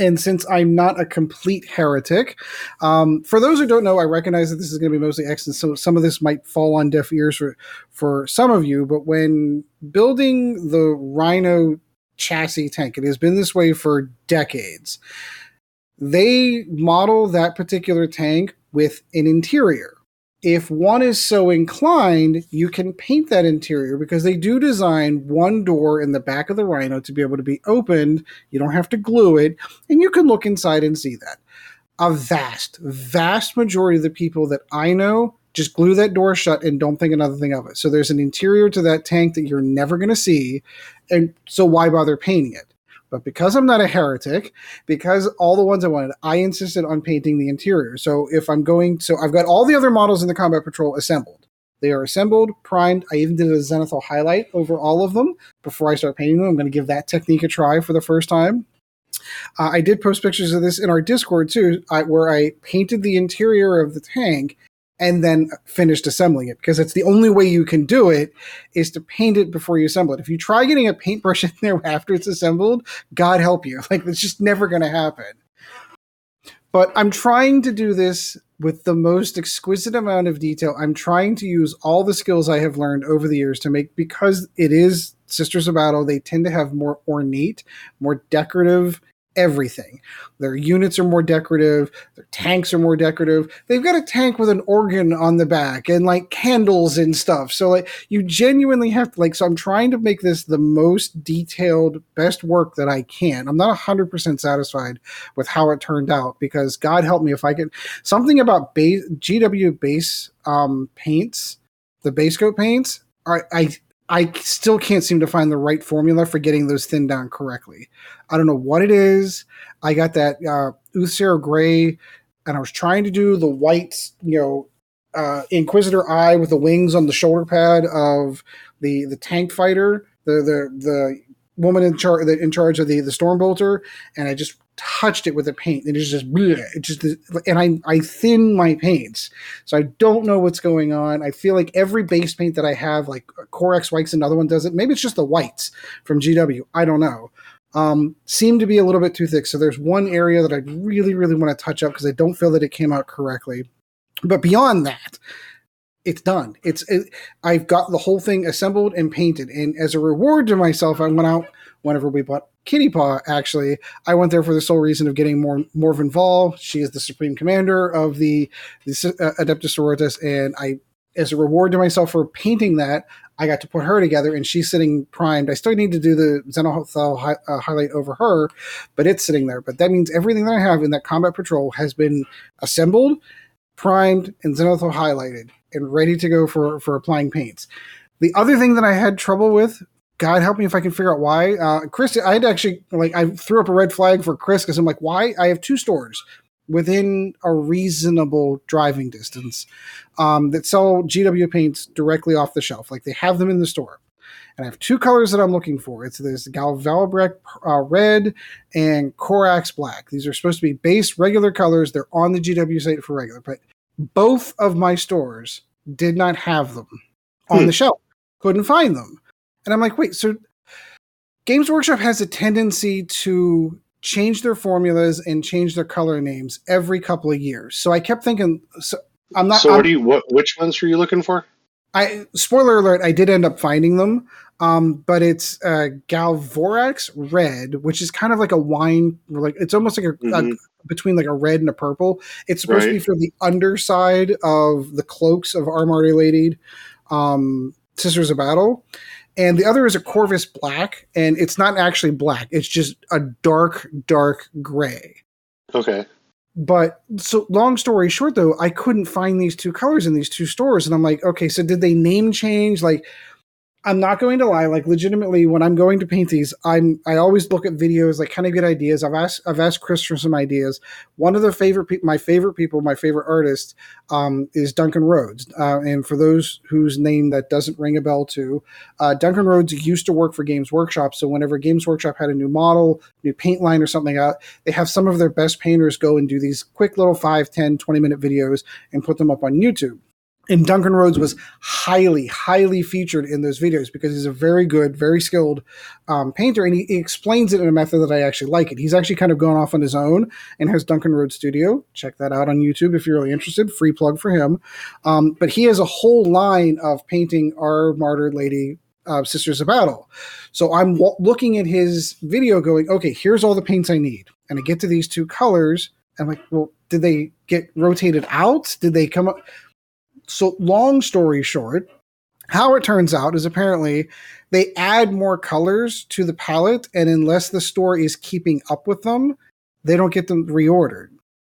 And since I'm not a complete heretic, um, for those who don't know, I recognize that this is going to be mostly X, and so some of this might fall on deaf ears for, for some of you, but when building the Rhino chassis tank, it has been this way for decades. They model that particular tank with an interior. If one is so inclined, you can paint that interior because they do design one door in the back of the Rhino to be able to be opened. You don't have to glue it, and you can look inside and see that. A vast, vast majority of the people that I know just glue that door shut and don't think another thing of it. So there's an interior to that tank that you're never going to see, and so why bother painting it? But because I'm not a heretic, because all the ones I wanted, I insisted on painting the interior. So if I'm going, so I've got all the other models in the Combat Patrol assembled. They are assembled, primed. I even did a zenithal highlight over all of them before I start painting them. I'm going to give that technique a try for the first time. Uh, I did post pictures of this in our Discord too, I, where I painted the interior of the tank and then finished assembling it, because it's the only way you can do it is to paint it before you assemble it. If you try getting a paintbrush in there after it's assembled, God help you. Like, it's just never going to happen. But I'm trying to do this with the most exquisite amount of detail. I'm trying to use all the skills I have learned over the years to make, because it is Sisters of Battle, they tend to have more ornate, more decorative everything. Their units are more decorative. Their tanks are more decorative. They've got a tank with an organ on the back and like candles and stuff. So like you genuinely have to like, so I'm trying to make this the most detailed, best work that I can. I'm not a hundred percent satisfied with how it turned out, because God help me if I could, something about base, G W base um, paints, the base coat paints are, I, I still can't seem to find the right formula for getting those thinned down correctly. I don't know what it is. I got that uh, Uther gray, and I was trying to do the white, you know, uh, Inquisitor eye with the wings on the shoulder pad of the the tank fighter, the the the woman in charge in charge of the the Stormbolter, and I just touched it with a paint. It is just, bleh, it just, and I, I thin my paints. So I don't know what's going on. I feel like every base paint that I have, like Corex White's another one does it. Maybe it's just the whites from G W. I don't know. Um, seem to be a little bit too thick. So there's one area that I really, really want to touch up because I don't feel that it came out correctly. But beyond that, it's done. It's it, I've got the whole thing assembled and painted. And as a reward to myself, I went out whenever we bought Kitty Paw, actually. I went there for the sole reason of getting more Morven Vol. She is the Supreme Commander of the, the uh, Adeptus Sororitas. And I, as a reward to myself for painting that, I got to put her together, and she's sitting primed. I still need to do the Xenohothel hi- uh, highlight over her, but it's sitting there. But that means everything that I have in that combat patrol has been assembled, primed, and Xenohothel highlighted, and ready to go for, for applying paints. The other thing that I had trouble with, God help me if I can figure out why. Uh, Chris, I had actually, like, I threw up a red flag for Chris because I'm like, why? I have two stores within a reasonable driving distance um, that sell G W paints directly off the shelf. Like, they have them in the store. And I have two colors that I'm looking for. It's this Galvalbrecht uh, red and Corax black. These are supposed to be base regular colors. They're on the G W site for regular. But both of my stores did not have them on hmm. the shelf. Couldn't find them. And I'm like, wait, so Games Workshop has a tendency to change their formulas and change their color names every couple of years. So I kept thinking, so I'm not. So what I'm, do you? What, which ones were you looking for? I spoiler alert, I did end up finding them, um, but it's uh, Galvorax Red, which is kind of like a wine, like it's almost like a, mm-hmm. a between like a red and a purple. It's supposed right. to be for the underside of the cloaks of Our Marty Lady, um, Sisters of Battle. And the other is a Corvus Black, and it's not actually black. It's just a dark, dark gray. Okay. But so long story short, though, I couldn't find these two colors in these two stores. And I'm like, okay, so did they name change? Like, I'm not going to lie. Like, legitimately, when I'm going to paint these, I'm I always look at videos, like, kind of get ideas. I've asked I've asked Chris for some ideas. One of the favorite pe- my favorite people, my favorite artist, um, is Duncan Rhodes. Uh, and for those whose name that doesn't ring a bell to, uh, Duncan Rhodes used to work for Games Workshop. So whenever Games Workshop had a new model, new paint line or something out, they have some of their best painters go and do these quick little five, ten, twenty minute videos and put them up on YouTube. And Duncan Rhodes was highly, highly featured in those videos because he's a very good, very skilled um, painter. And he, he explains it in a method that I actually like it. He's actually kind of gone off on his own and has Duncan Rhodes Studio. Check that out on YouTube if you're really interested. Free plug for him. Um, but he has a whole line of painting Our Martyred Lady uh, Sisters of Battle. So I'm w- looking at his video going, okay, here's all the paints I need. And I get to these two colors. And I'm like, well, did they get rotated out? Did they come up? So long story short, how it turns out is apparently they add more colors to the palette, and unless the store is keeping up with them, they don't get them reordered.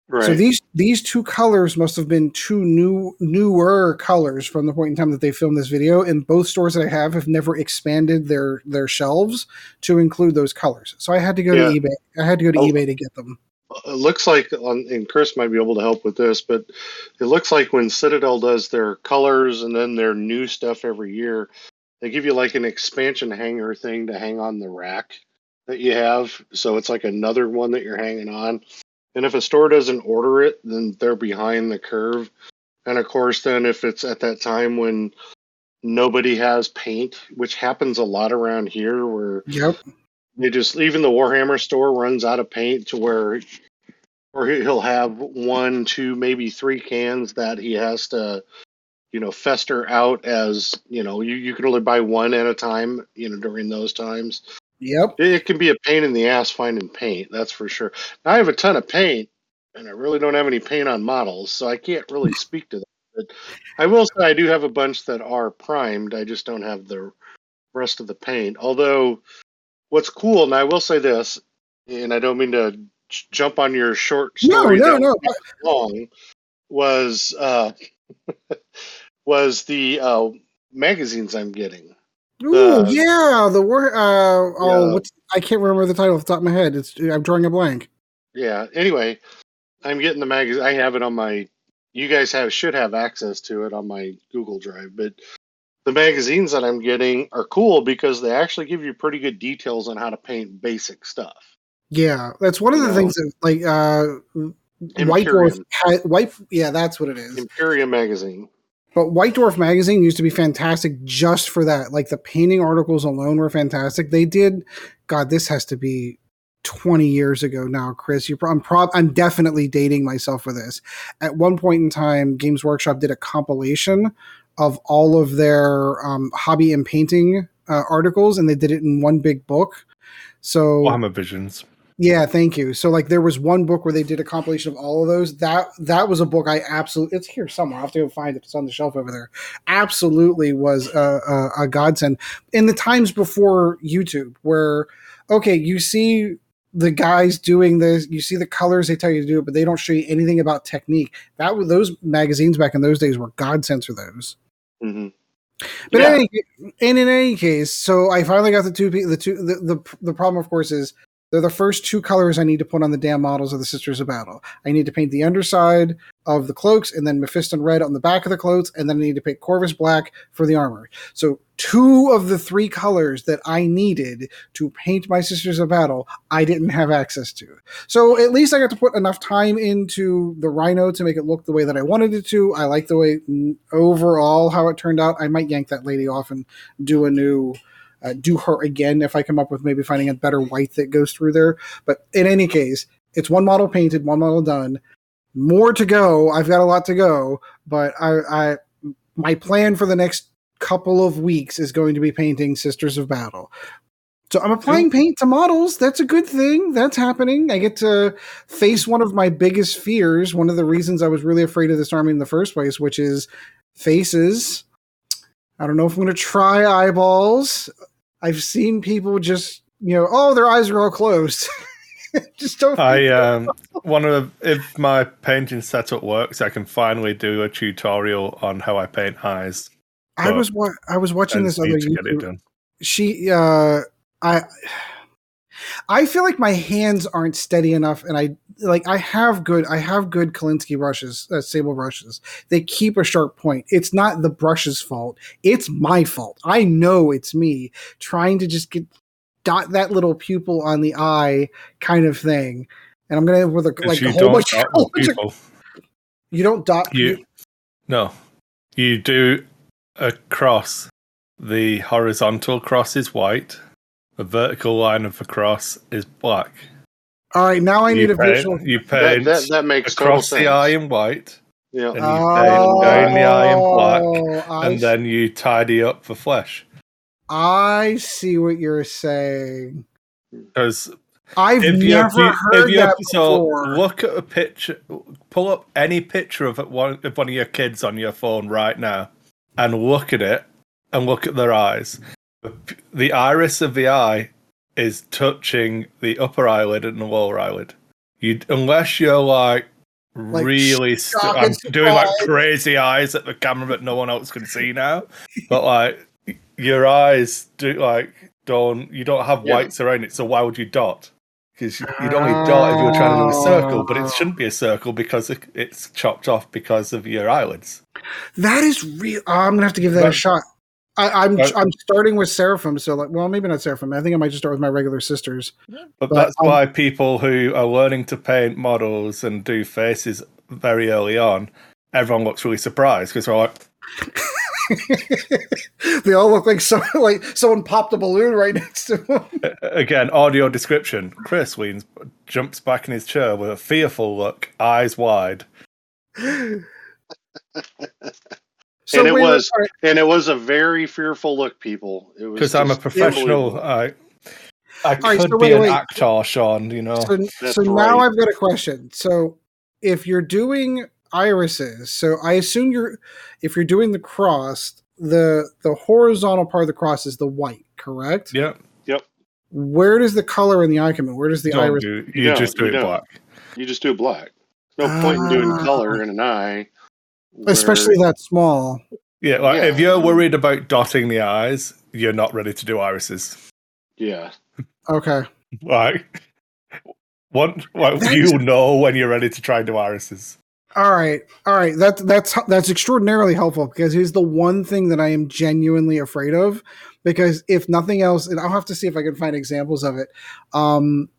Right. So these these two colors must have been two new newer colors from the point in time that they filmed this video, and both stores that I have have never expanded their their shelves to include those colors. So I had to go yeah. to eBay. I had to go to oh. eBay to get them. It looks like, and Chris might be able to help with this, but it looks like when Citadel does their colors and then their new stuff every year, they give you like an expansion hanger thing to hang on the rack that you have. So it's like another one that you're hanging on. And if a store doesn't order it, then they're behind the curve. And of course, then if it's at that time when nobody has paint, which happens a lot around here where... Yep. They just, even the Warhammer store runs out of paint to where, or he'll have one, two, maybe three cans that he has to, you know, fester out as, you know, you, you can only buy one at a time, you know, during those times. Yep. It, it can be a pain in the ass finding paint, that's for sure. Now, I have a ton of paint, and I really don't have any paint on models, so I can't really speak to that. But I will say I do have a bunch that are primed. I just don't have the rest of the paint. Although... What's cool, and I will say this, and I don't mean to j- jump on your short story. No, no, no. Long was uh, was the uh, magazines I'm getting. Oh yeah, the war. Uh, oh, yeah. What's, I can't remember the title off the top of my head. It's I'm drawing a blank. Yeah. Anyway, I'm getting the magazine. I have it on my. You guys have should have access to it on my Google Drive, but. The magazines that I'm getting are cool because they actually give you pretty good details on how to paint basic stuff. Yeah, that's one of the you things know. that, like, uh, White Dwarf. Had, White, yeah, that's what it is. Imperium magazine. But White Dwarf magazine used to be fantastic just for that. Like, the painting articles alone were fantastic. They did. God, this has to be twenty years ago now, Chris. You're, I'm, prob- I'm definitely dating myself with this. At one point in time, Games Workshop did a compilation of all of their um, hobby and painting uh, articles, and they did it in one big book. So Llama Visions. Yeah, thank you. So, like, there was one book where they did a compilation of all of those. That that was a book I absolutely... It's here somewhere. I'll have to go find it. It's on the shelf over there. Absolutely was a, a, a godsend. In the times before YouTube, where, okay, you see the guys doing this, you see the colors, they tell you to do it, but they don't show you anything about technique. That was, those magazines back in those days were godsends for those. Mm-hmm. But yeah. in any, and in any case, so I finally got the two... The, two, the, the, the problem, of course, is... They're the first two colors I need to put on the damn models of the Sisters of Battle. I need to paint the underside of the cloaks and then Mephiston red on the back of the cloaks, and then I need to paint Corvus black for the armor. So two of the three colors that I needed to paint my Sisters of Battle, I didn't have access to. So at least I got to put enough time into the Rhino to make it look the way that I wanted it to. I like the way overall how it turned out. I might yank that lady off and do a new... Uh, do her again if I come up with maybe finding a better white that goes through there. But in any case, it's one model painted, one model done. More to go. I've got a lot to go, but I, I my plan for the next couple of weeks is going to be painting Sisters of Battle. So I'm applying paint to models. That's a good thing. That's happening. I get to face one of my biggest fears. One of the reasons I was really afraid of this army in the first place, which is faces. I don't know if I'm going to try eyeballs. I've seen people just, you know, oh, their eyes are all closed. Just don't. I um, one of if my painting setup works, I can finally do a tutorial on how I paint eyes. I was wa- I was watching this other YouTube. She, uh, I, I feel like my hands aren't steady enough, and I like I have good I have good Kolinsky brushes, uh, sable brushes. They keep a sharp point. It's not the brush's fault. It's my fault. I know it's me trying to just get dot that little pupil on the eye kind of thing. And I'm gonna end with a like a whole bunch of you don't dot you. you. No, you do a cross. The horizontal cross is white. The vertical line of the cross is black. All right, now I you need a paint, visual. You paint that, that, that makes across the sense. Eye in white, yeah. And you oh, paint down the eye in black, I and see. Then you tidy up the flesh. I see what you're saying. Because I've never you, heard you, that so before. Look at a picture. Pull up any picture of one of one of your kids on your phone right now, and look at it, and look at their eyes. The iris of the eye is touching the upper eyelid and the lower eyelid. You, unless you're like, like really stu- I'm doing like crazy eyes at the camera that no one else can see now, but like your eyes do like don't you don't have whites yeah. around it, so why would you dot? Because you'd only dot if you were trying to do a circle, but it shouldn't be a circle because it's chopped off because of your eyelids. That is real. Oh, I'm gonna have to give that but, a shot. I, I'm I'm starting with Seraphim, so like, well, maybe not Seraphim. I think I might just start with my regular sisters. But, but that's um, why people who are learning to paint models and do faces very early on, everyone looks really surprised because they're like, they all look like someone like someone popped a balloon right next to them. Again, audio description: Chris leans, jumps back in his chair with a fearful look, eyes wide. So and it was, are, and it was a very fearful look, people. It was because I'm a professional. I, I could right, so be wait, an wait. actor, Sean. You know. So, so right. Now I've got a question. So if you're doing irises, so I assume you're, if you're doing the cross, the the horizontal part of the cross is the white, correct? Yep. Yep. Where does the color in the eye come in? Where does the don't iris? Do, you no, just do you it don't. black. You just do it black. No ah. point in doing color in an eye. Where, especially that small. Yeah, like yeah. if you're worried about dotting the eyes, you're not ready to do irises. Yeah. Okay. Like, what? Like that's... you know when you're ready to try and do irises. All right, all right. That's that's that's extraordinarily helpful because here's the one thing that I am genuinely afraid of. Because if nothing else, and I'll have to see if I can find examples of it. Um,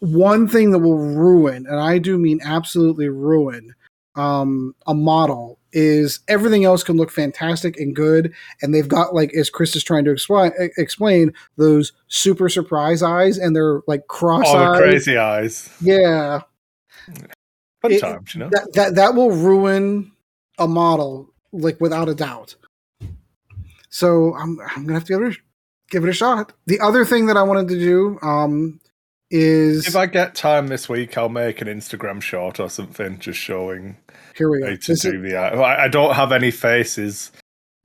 one thing that will ruin, and I do mean absolutely ruin, um, a model is everything else can look fantastic and good. And they've got, like, as Chris is trying to explain, explain those super surprise eyes, and they're like cross eyes. Oh, the crazy eyes. Yeah. Fun it, times, you know? That, that, that will ruin a model, like, without a doubt. So I'm, I'm going to have to give it, a, give it a shot. The other thing that I wanted to do, um, is... If I get time this week, I'll make an Instagram short or something just showing Here we how to do it, the eye. I don't have any faces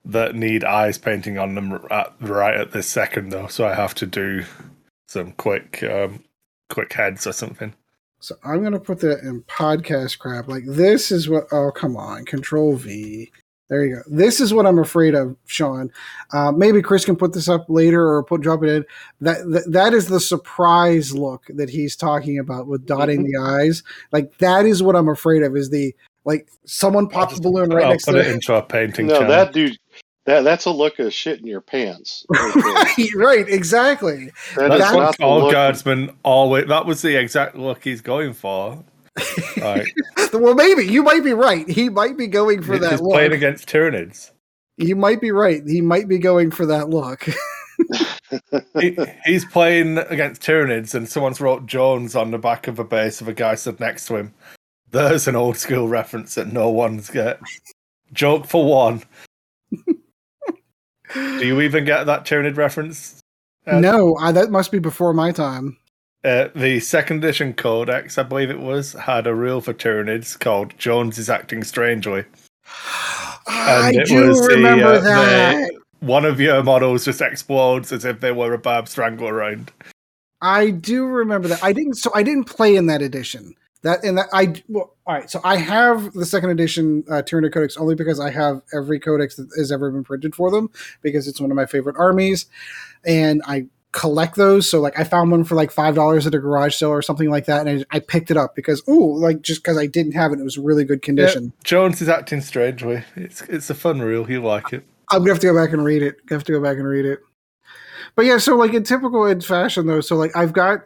that need eyes painting on them at, right at this second, though, so I have to do some quick um, quick heads or something. So I'm going to put that in podcast crap. Like, this is what... Oh, come on. Control V. There you go. This is what I'm afraid of, Sean. Uh, maybe Chris can put this up later or put drop it in. That, that that is the surprise look that he's talking about with dotting mm-hmm. the eyes. Like, that is what I'm afraid of. Is the like someone pops just, a balloon right I'll next put to it into a painting. No, channel. that dude. That that's a look of shit in your pants. right, right, exactly. That that's what all guardsmen always. That was the exact look he's going for. Right. Well, maybe you might be right. He might be going for He's that. Look. Playing against Tyranids. You might be right. He might be going for that look. he, he's playing against Tyranids, and someone's wrote Jones on the back of a base of a guy stood next to him. There's an old school reference that no one's get. Joke for one. Do you even get that Tyranid reference? Ed? No, I, that must be before my time. Uh, the second edition codex, I believe it was, had a rule for Tyranids called Jones is Acting Strangely. I and it do was remember the, uh, that. The, one of your models just explodes as if they were a barb strangle around. I do remember that. I didn't. So I didn't play in that edition. That and that I. Well, all right. So I have the second edition uh, Tyranid codex only because I have every codex that has ever been printed for them because it's one of my favorite armies, and I. collect those. So like I found one for like five dollars at a garage sale or something like that. And I, I picked it up because, ooh, like just cause I didn't have it. It was really good condition. Yep. Jones is acting strangely. It's, it's a fun reel. He'll like it. I'm going to have to go back and read it. I have to go back and read it. But yeah, so like in typical Ed fashion though. So like I've got,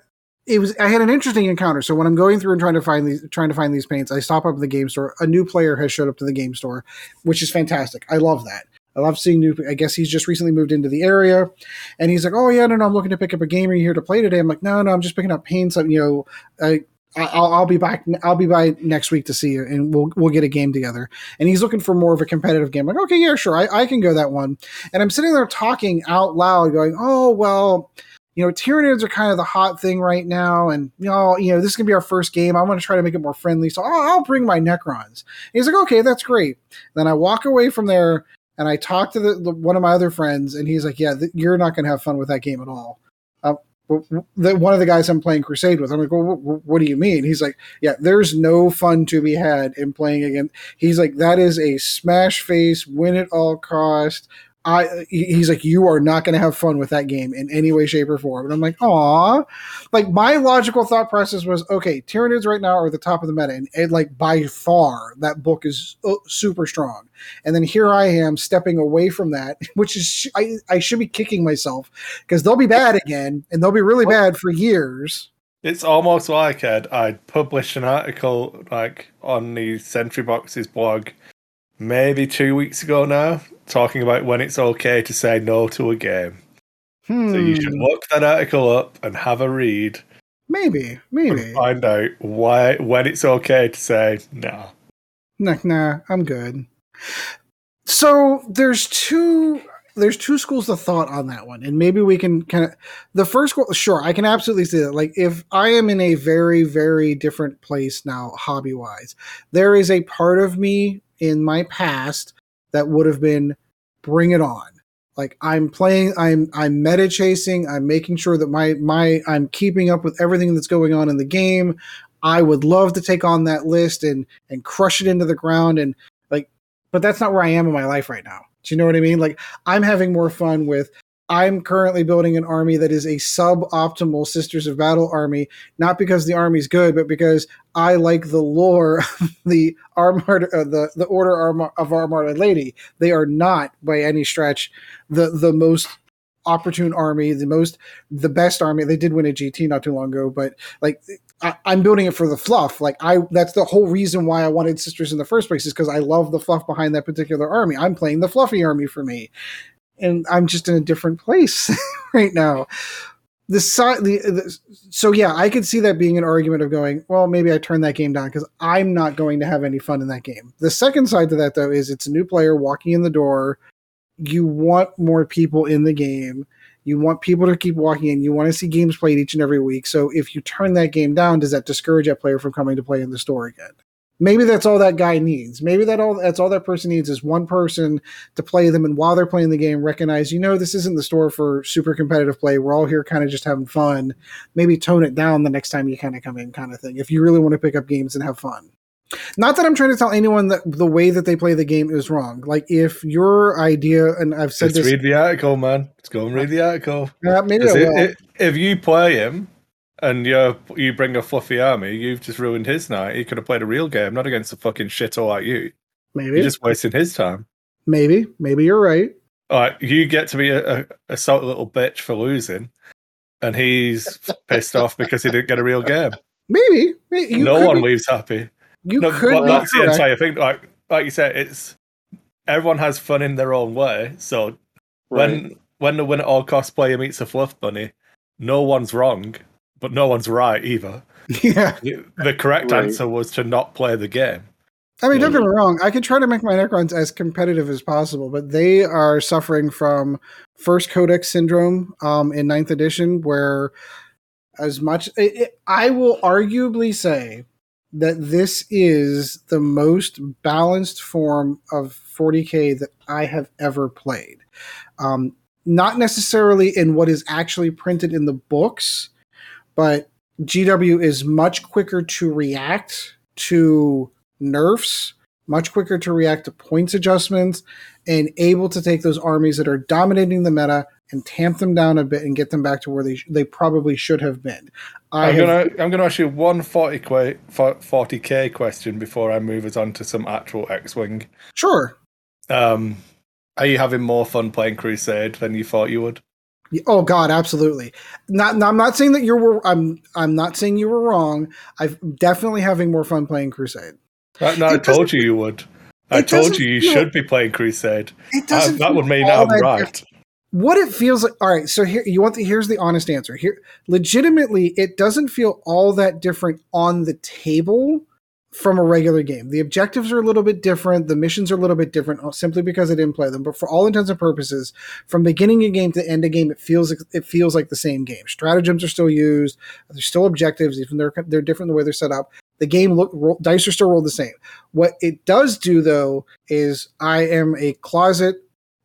it was, I had an interesting encounter. So when I'm going through and trying to find these, trying to find these paints, I stop up at the game store. A new player has showed up to the game store, which is fantastic. I love that. I love seeing new, I guess he's just recently moved into the area and he's like, oh yeah, no, no, I'm looking to pick up a game. Are you here to play today? I'm like, no, no, I'm just picking up paints. I'm, you know, I, I'll, I'll be back. I'll be by next week to see you and we'll, we'll get a game together. And he's looking for more of a competitive game. I'm like, okay, yeah, sure. I, I can go that one. And I'm sitting there talking out loud going, oh, well, you know, Tyranids are kind of the hot thing right now. And, you know, you know this is going to be our first game. I want to try to make it more friendly. So I'll, I'll bring my Necrons. And he's like, okay, that's great. Then I walk away from there. And I talked to the, the, one of my other friends, and he's like, yeah, th- you're not going to have fun with that game at all. Uh, the, one of the guys I'm playing Crusade with, I'm like, well, wh- wh- what do you mean? He's like, yeah, there's no fun to be had in playing again. He's like, that is a smash face, win at all cost. I, he's like, you are not going to have fun with that game in any way, shape, or form. And I'm like, aw. Like, my logical thought process was, okay, Tyranids right now are at the top of the meta. And, and like, by far, that book is uh, super strong. And then here I am stepping away from that, which is, I, I should be kicking myself because they'll be bad again and they'll be really bad for years. It's almost like Ed, I'd published an article, like, on the Sentrybox's blog maybe two weeks ago now, talking about when it's okay to say no to a game. Hmm. So you should look that article up and have a read. Maybe, maybe. Find out why when it's okay to say no. Nah, nah, I'm good. So there's two there's two schools of thought on that one, and maybe we can kind of the first school. Sure, I can absolutely see that. Like if I am in a very, very different place now, hobby wise, there is a part of me in my past that would have been bring it on. Like I'm playing, I'm I'm meta chasing, I'm making sure that my my I'm keeping up with everything that's going on in the game. I would love to take on that list and and crush it into the ground and like, but that's not where I am in my life right now. Do you know what I mean? Like I'm having more fun with I'm currently building an army that is a suboptimal Sisters of Battle army, not because the army's good, but because I like the lore of the Armored, uh, the the Order of Our Martyred Lady. They are not by any stretch the the most opportune army, the most, the best army. They did win a G T not too long ago, but like I, I'm building it for the fluff. Like I, that's the whole reason why I wanted Sisters in the first place, is because I love the fluff behind that particular army. I'm playing the fluffy army for me, and I'm just in a different place right now. The side, the, the, so yeah, I could see that being an argument of going, well, maybe I turn that game down because I'm not going to have any fun in that game. The second side to that, though, is it's a new player walking in the door. You want more people in the game. You want people to keep walking in. You want to see games played each and every week. So if you turn that game down, does that discourage that player from coming to play in the store again? Maybe that's all that guy needs. Maybe that all that's all that person needs is one person to play them, and while they're playing the game, recognize, you know, this isn't the store for super competitive play. We're all here kind of just having fun. Maybe tone it down the next time you kind of come in, kind of thing, if you really want to pick up games and have fun. Not that I'm trying to tell anyone that the way that they play the game is wrong. Like, if your idea, and I've said Let's this. Let's read the article, man. Let's go and read the article. Uh, maybe I will. If, if you play him, and you you bring a fluffy army, you've just ruined his night. He could have played a real game, not against a fucking shithole like you. Maybe. You're just wasting his time. Maybe. Maybe you're right. All right, you get to be a, a, a salty little bitch for losing, and he's pissed off because he didn't get a real game. Maybe. Maybe. You no one be, leaves happy. You no, could well, That's correct. The entire thing. Like, like you said, it's everyone has fun in their own way, so right. when, when the win-at-all-cost player meets a fluff bunny, no one's wrong. But no one's right either. Yeah. The correct right. answer was to not play the game. I mean, yeah. Don't get me wrong. I could try to make my Necrons as competitive as possible, but they are suffering from First Codex Syndrome um, in ninth edition, where as much... It, it, I will arguably say that this is the most balanced form of forty K that I have ever played. Um, not necessarily in what is actually printed in the books, but G W is much quicker to react to nerfs, much quicker to react to points adjustments, and able to take those armies that are dominating the meta and tamp them down a bit and get them back to where they sh- they probably should have been. I I'm have... gonna I'm gonna ask you one forty K question before I move us on to some actual X-wing. Sure. Um, are you having more fun playing Crusade than you thought you would? Oh God, absolutely. Not, not. I'm not saying that you're. I'm. I'm not saying you were wrong. I'm definitely having more fun playing Crusade. No, no I told you you would. I told you you feel, should be playing Crusade. It doesn't. I, that would mean I'm right. What it feels like. All right. So here you want the. Here's the honest answer. Here, legitimately, it doesn't feel all that different on the table from a regular game. The objectives are a little bit different. The missions are a little bit different simply because I didn't play them. But for all intents and purposes, from beginning of game to end of game, it feels it feels like the same game. Stratagems are still used. There's still objectives, even they're they're different the way they're set up. The game look roll, dice are still rolled the same. What it does do though is I am a closet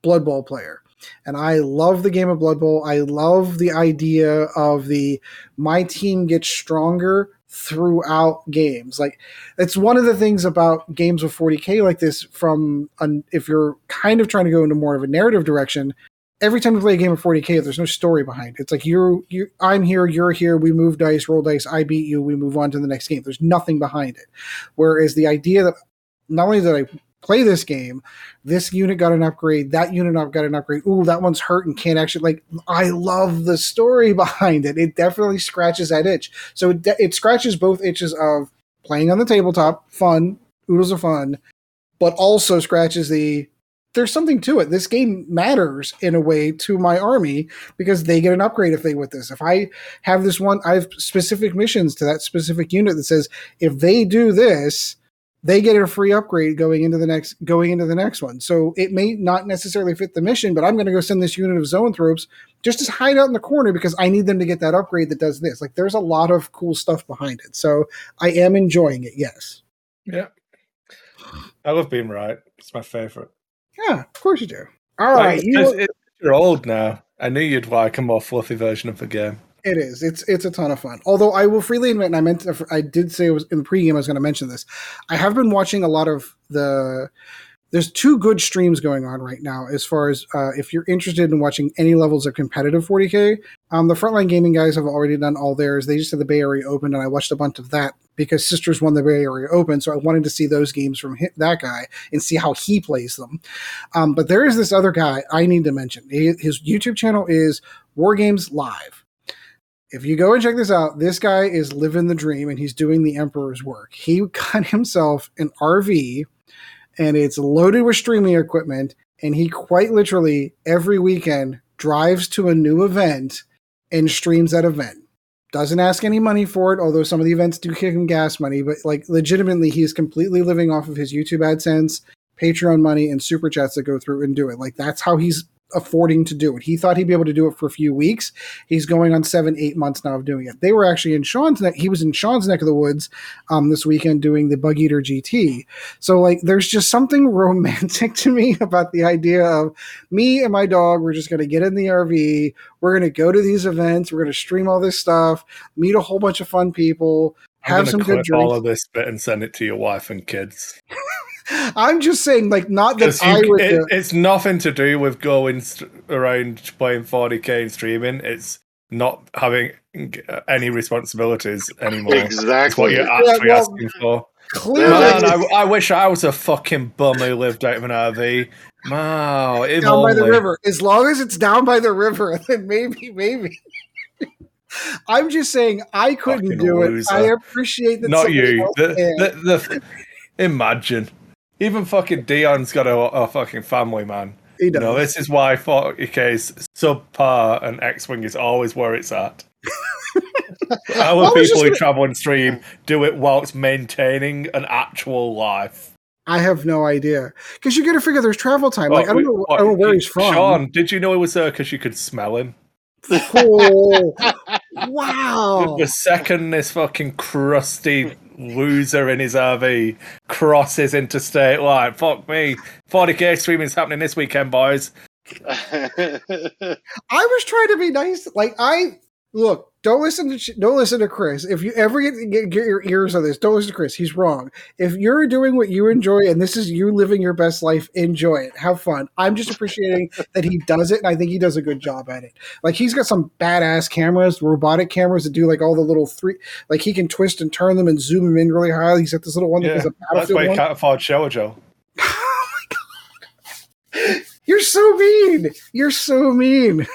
Blood Bowl player. And I love the game of Blood Bowl. I love the idea of the my team gets stronger throughout games. Like, it's one of the things about games with forty K like this, from an, if you're kind of trying to go into more of a narrative direction, every time you play a game of forty K, there's no story behind it. It's like you're you I'm here, you're here, we move dice, roll dice, I beat you, we move on to the next game. There's nothing behind it. Whereas the idea that not only did I play this game, this unit got an upgrade, that unit got an upgrade, ooh, that one's hurt and can't actually, like, I love the story behind it. It definitely scratches that itch. So it, de- it scratches both itches of playing on the tabletop, fun, oodles of fun, but also scratches the, there's something to it. This game matters in a way to my army because they get an upgrade if they with this. If I have this one, I have specific missions to that specific unit that says, if they do this, they get a free upgrade going into the next going into the next one. So it may not necessarily fit the mission, but I'm going to go send this unit of Zoanthropes just to hide out in the corner because I need them to get that upgrade that does this. Like, there's a lot of cool stuff behind it. So I am enjoying it, yes. Yeah. I love being right. It's my favorite. Yeah, of course you do. All right. Like, you, it, you're old now. I knew you'd like a more fluffy version of the game. It is. It's it's a ton of fun. Although I will freely admit, and I meant to, I did say it was in the pregame. I was going to mention this. I have been watching a lot of the. There's two good streams going on right now. As far as uh, if you're interested in watching any levels of competitive forty K, Um, the Frontline Gaming guys have already done all theirs. They just had the Bay Area Open, and I watched a bunch of that because Sisters won the Bay Area Open, so I wanted to see those games from him, that guy, and see how he plays them. Um, but there is this other guy I need to mention. His YouTube channel is War Games Live. If you go and check this out, this guy is living the dream, and he's doing the Emperor's work. He got himself an R V, and it's loaded with streaming equipment, and he quite literally every weekend drives to a new event and streams that event. Doesn't ask any money for it, although some of the events do kick him gas money, but like legitimately he's completely living off of his YouTube AdSense, Patreon money, and Super Chats that go through and do it. Like that's how he's affording to do it. He thought he'd be able to do it for a few weeks. He's going on seven, eight months now of doing it. They were actually in Sean's neck. He was in Sean's neck of the woods um, this weekend doing the Bug Eater G T. So like, there's just something romantic to me about the idea of me and my dog. We're just going to get in the R V. We're going to go to these events. We're going to stream all this stuff, meet a whole bunch of fun people, have I'm some good drinks. All of this bit and send it to your wife and kids. I'm just saying, like, not that you, I would... It, it's nothing to do with going st- around playing forty K and streaming. It's not having any responsibilities anymore. Exactly. It's what you're actually yeah, well, asking for. Clearly. Man, I, I wish I was a fucking bum who lived out of an R V. Wow. Down only. By the river. As long as it's down by the river, then maybe, maybe... I'm just saying, I couldn't fucking do loser. It. I appreciate that. Not you. The, the, the, the, imagine... Even fucking Dion's got a, a fucking family, man. He does. You know, this is why forty K's subpar and X-Wing is always where it's at. Our well, people who gonna... travel and stream do it whilst maintaining an actual life. I have no idea. Because you got to figure there's travel time. Well, like, I don't, we, know, what, I don't know where he's from. Sean, did you know he was there because you could smell him? Oh, wow. The second this fucking crusty... loser in his R V crosses interstate line. Fuck me. forty K streaming's happening this weekend, boys. I was trying to be nice. Like I look. Don't listen to don't listen to Chris. If you ever get, get, get your ears on this, don't listen to Chris. He's wrong. If you're doing what you enjoy and this is you living your best life, enjoy it. Have fun. I'm just appreciating that he does it, and I think he does a good job at it. Like he's got some badass cameras, robotic cameras that do like all the little three. Like he can twist and turn them and zoom them in really high. He's got this little one yeah, that does a battlefield. That's why you one. Can't afford Shoujo. Oh my god! You're so mean. You're so mean.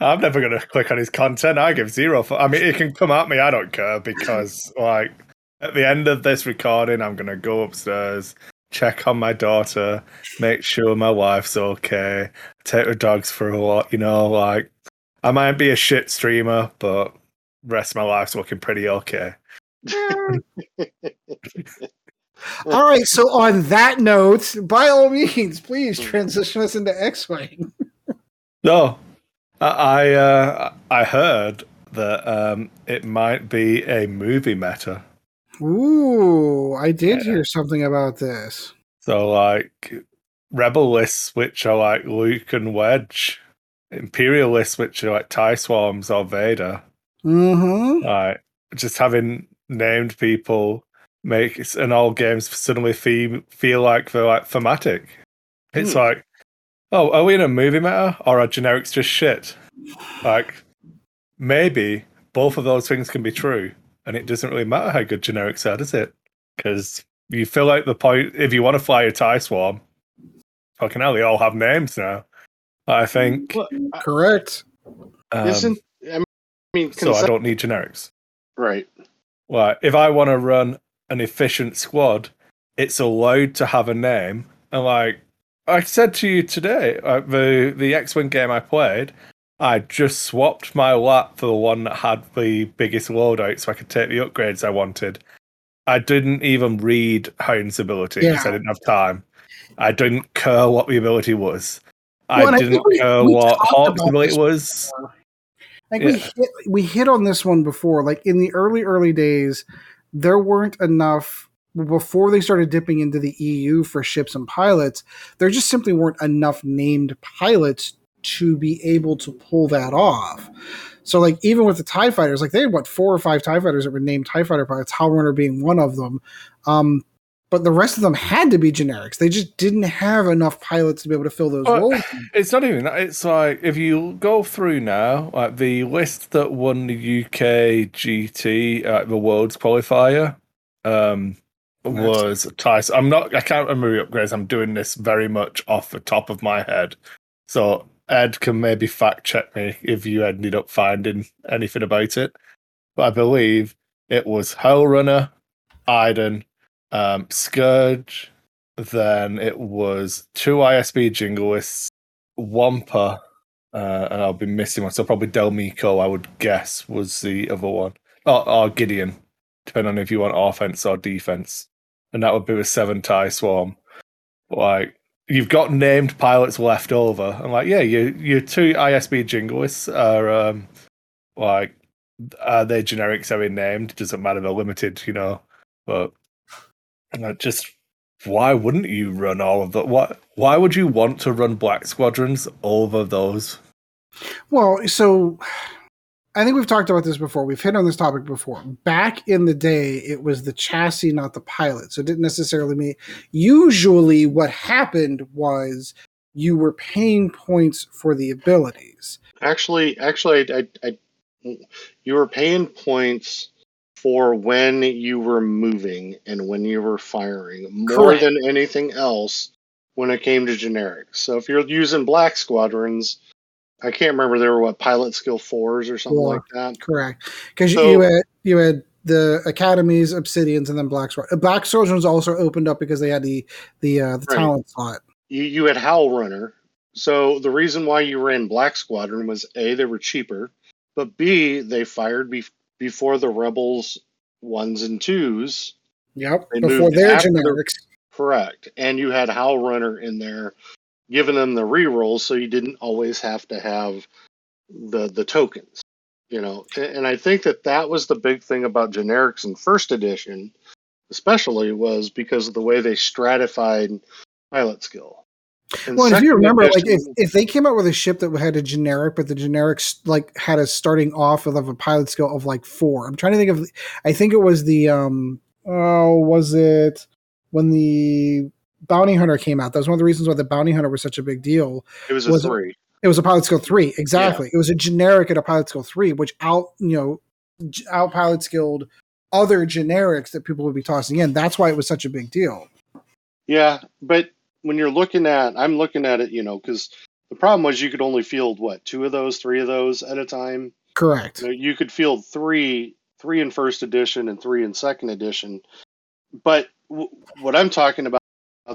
I'm never going to click on his content. I give zero. For, I mean, it can come at me. I don't care because, like, at the end of this recording, I'm going to go upstairs, check on my daughter, make sure my wife's okay, take her dogs for a walk. You know, like, I might be a shit streamer, but the rest of my life's looking pretty okay. All right. So on that note, by all means, please transition us into X-Wing. No. I uh, I heard that um, it might be a movie meta. Ooh, I did yeah. hear something about this. So, like, Rebel lists, which are like Luke and Wedge. Imperial lists, which are like TIE Swarms or Vader. Mm-hmm. Like, just having named people makes an all games suddenly feel, feel like they're like thematic. It's mm. like, oh, are we in a movie meta or are generics just shit? Like, maybe both of those things can be true, and it doesn't really matter how good generics are, does it? Because you feel like the point, if you want to fly a TIE Swarm, fucking hell, they all have names now. I think. Well, I, correct. Um, Isn't, I mean, so I don't need generics. Right. Well, if I want to run an efficient squad, it's allowed to have a name, and like, I said to you today, uh, the, the X-Wing game I played, I just swapped my lap for the one that had the biggest loadout so I could take the upgrades I wanted. I didn't even read Hound's ability because yeah. I didn't have time. I didn't care what the ability was. Well, I didn't I we, care we what Hawk's ability was. Like yeah. we, hit, we hit on this one before. Like in the early, early days, there weren't enough... Before they started dipping into the E U for ships and pilots, there just simply weren't enough named pilots to be able to pull that off. So, like, even with the TIE fighters, like, they had, what, four or five TIE fighters that were named TIE fighter pilots, Howrunner being one of them. Um, but the rest of them had to be generics. They just didn't have enough pilots to be able to fill those well, roles. It's not even that. It's like, if you go through now, like the list that won the U K G T, like the Worlds qualifier, um, was Tyson. I'm not, I can't remember the upgrades. I'm doing this very much off the top of my head. So Ed can maybe fact check me if you ended up finding anything about it. But I believe it was Hellrunner, Iden, Um, Scourge, then it was two I S B jingoists, Wampa, uh, and I'll be missing one, so probably Delmico, I would guess, was the other one. Or, or Gideon, depending on if you want offense or defense. And that would be with seven TIE Swarm. But like, you've got named pilots left over. I'm like, yeah, you, your two I S B jingoists are, um, like, are they generics? Are they named? It doesn't matter, they're limited, you know, but... And just, why wouldn't you run all of that? Why, why would you want to run Black Squadrons over those? Well, so I think we've talked about this before. We've hit on this topic before. Back in the day, it was the chassis, not the pilot. So it didn't necessarily mean... Usually what happened was you were paying points for the abilities. Actually, actually, I, I, I you were paying points... for when you were moving and when you were firing, more Correct. Than anything else when it came to generics. So if you're using Black Squadrons, I can't remember, they were what, pilot skill fours or something yeah, like that? Correct. Because so, you, had, you had the Academies, Obsidians, and then Black Squadrons. Black Squadrons also opened up because they had the the, uh, the right. talent slot. You, you had Hellrunner. So the reason why you ran Black Squadron was A, they were cheaper, but B, they fired before. Before the Rebels ones and twos. Yep, they before their generics. Correct. And you had Hellrunner in there, giving them the rerolls, so you didn't always have to have the the tokens. You know, and, and I think that that was the big thing about generics in first edition, especially, was because of the way they stratified pilot skill. And well, if you remember, edition, like if, if they came out with a ship that had a generic, but the generics like had a starting off of a pilot skill of like four. I'm trying to think of. I think it was the um. Oh, was it when the Bounty Hunter came out? That was one of the reasons why the Bounty Hunter was such a big deal. It was a was three. It, it was a pilot skill three, exactly. Yeah. It was a generic at a pilot skill three, which out you know out pilot skilled other generics that people would be tossing in. That's why it was such a big deal. Yeah, but. When you're looking at, I'm looking at it, you know, because the problem was you could only field, what, two of those, three of those at a time? Correct. You know, you could field three, three in first edition and three in second edition. But w- what I'm talking about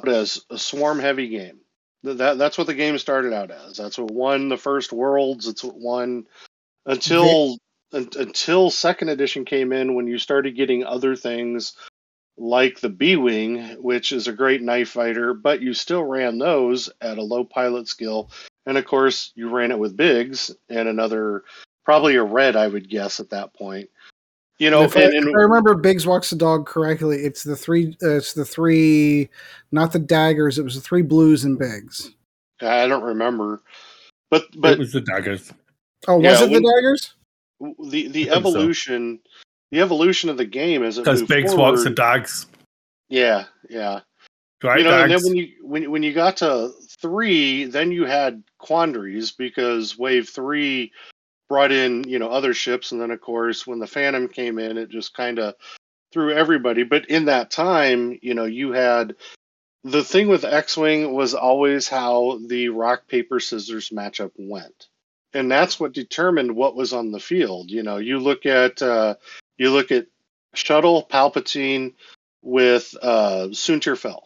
is a swarm-heavy game. That, that That's what the game started out as. That's what won the first Worlds. It's what won until, they- un- until second edition came in, when you started getting other things like the B-wing, which is a great knife fighter, but you still ran those at a low pilot skill. And of course, you ran it with bigs and another, probably a red, I would guess at that point. You know, if, and, I, if and, I remember Biggs walks the dog correctly. It's the three, uh, it's the three, not the daggers. It was the three blues and bigs. I don't remember, but but it was the daggers. Oh, was yeah, it when, the daggers? The the I evolution. So. The evolution of the game as it moves forward. Because big swaps of dags. Yeah, yeah. Right, you know, dags. And then when you when when you got to three, then you had quandaries because wave three brought in, you know, other ships, and then of course when the Phantom came in, it just kind of threw everybody. But in that time, you know, you had the thing with X-wing was always how the rock paper scissors matchup went, and that's what determined what was on the field. You know, you look at. Uh, You look at Shuttle Palpatine with uh, Suntir Fel.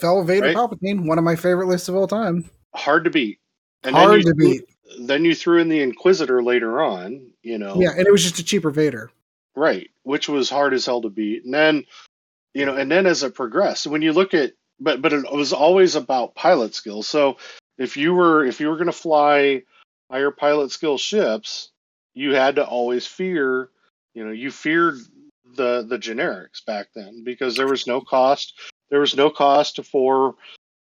Fel Vader right? Palpatine, one of my favorite lists of all time. Hard to beat. And Hard you, to beat. Then you threw in the Inquisitor later on, you know. Yeah, and it was just a cheaper Vader. Right, which was hard as hell to beat. And then, you know, and then as it progressed, when you look at, but but it was always about pilot skills. So if you were if you were going to fly higher pilot skill ships, you had to always fear. You know, you feared the the generics back then because there was no cost. There was no cost for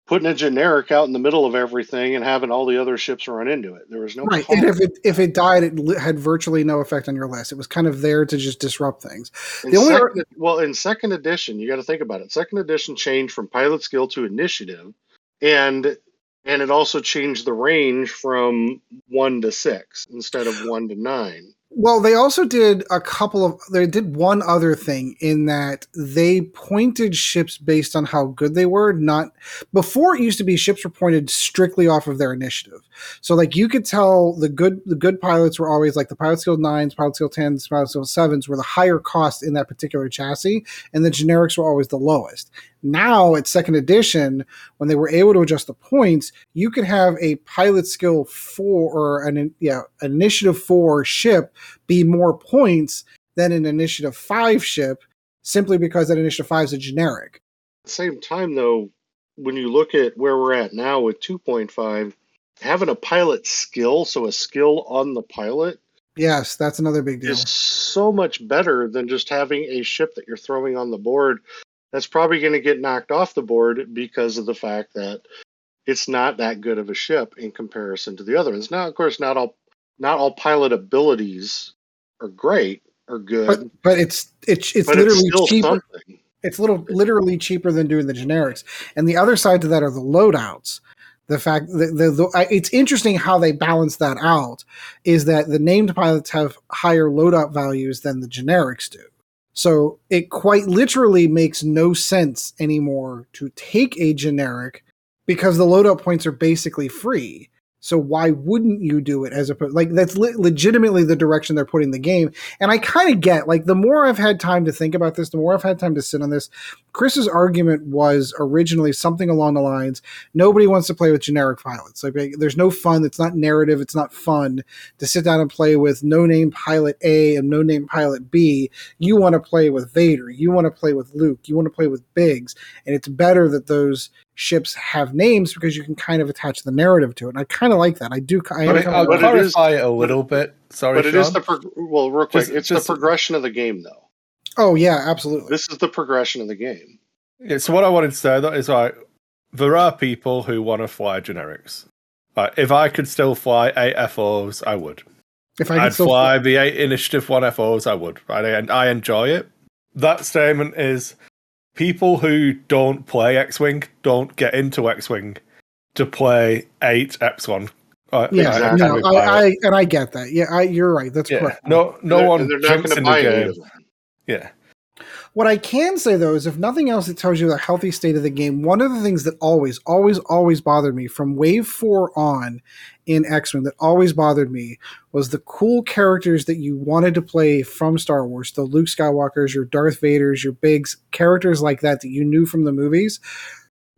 putting a generic out in the middle of everything and having all the other ships run into it. There was no right. And if it if it died, it had virtually no effect on your list. It was kind of there to just disrupt things. The in only second, well, in second edition, you got to think about it. Second edition changed from pilot skill to initiative, and and it also changed the range from one to six instead of one to nine. Well, they also did a couple of, they did one other thing in that they pointed ships based on how good they were. Not before it used to be ships were pointed strictly off of their initiative. So like you could tell the good, the good pilots were always like the pilot skill nines, pilot skill tens, pilot skill sevens were the higher cost in that particular chassis. And the generics were always the lowest. Now at second edition, when they were able to adjust the points, you could have a pilot skill four or an yeah, initiative four ship be more points than an initiative five ship simply because that initiative five is a generic. At the same time, though, when you look at where we're at now with two point five, having a pilot skill, so a skill on the pilot. Yes, that's another big deal. It's so much better than just having a ship that you're throwing on the board. That's probably going to get knocked off the board because of the fact that it's not that good of a ship in comparison to the other ones. Now, of course, not all Not all pilot abilities are great or good, but, but it's it's it's literally it's still cheaper. Something. It's little literally cheaper than doing the generics. And the other side to that are the loadouts. The fact that the, the it's interesting how they balance that out is that the named pilots have higher loadout values than the generics do. So it quite literally makes no sense anymore to take a generic because the loadout points are basically free. So why wouldn't you do it as opposed? Like that's le- legitimately the direction they're putting the game. And I kind of get like the more I've had time to think about this, the more I've had time to sit on this. Chris's argument was originally something along the lines: nobody wants to play with generic pilots. Like there's no fun. It's not narrative. It's not fun to sit down and play with no name pilot A and no name pilot B. You want to play with Vader. You want to play with Luke. You want to play with Biggs. And it's better that those ships have names because you can kind of attach the narrative to it. And I kind of like that. I do. I but, I'll but clarify it is, a little bit. Sorry, but it Sean. is the prog- well, real quick. Just, it's just, the progression of the game, though. Oh yeah, absolutely. This is the progression of the game. Yeah. So what I wanted to say though is like there are people who want to fly generics. Like if I could still fly eight F Os, I would. If I could I'd still fly, fly the eight initiative one F Os, I would. Right, and I, I enjoy it. That statement is. People who don't play X-Wing don't get into X-Wing to play eight Epsilon. Uh, yeah, yeah no, I, I, and I get that. Yeah, I, you're right. That's yeah. correct. No, no they're, one they're jumps into the game. Either. Yeah. What I can say, though, is if nothing else, it tells you the healthy state of the game. One of the things that always, always, always bothered me from Wave four on in X-Wing that always bothered me was the cool characters that you wanted to play from Star Wars, the Luke Skywalkers, your Darth Vaders, your Biggs, characters like that that you knew from the movies.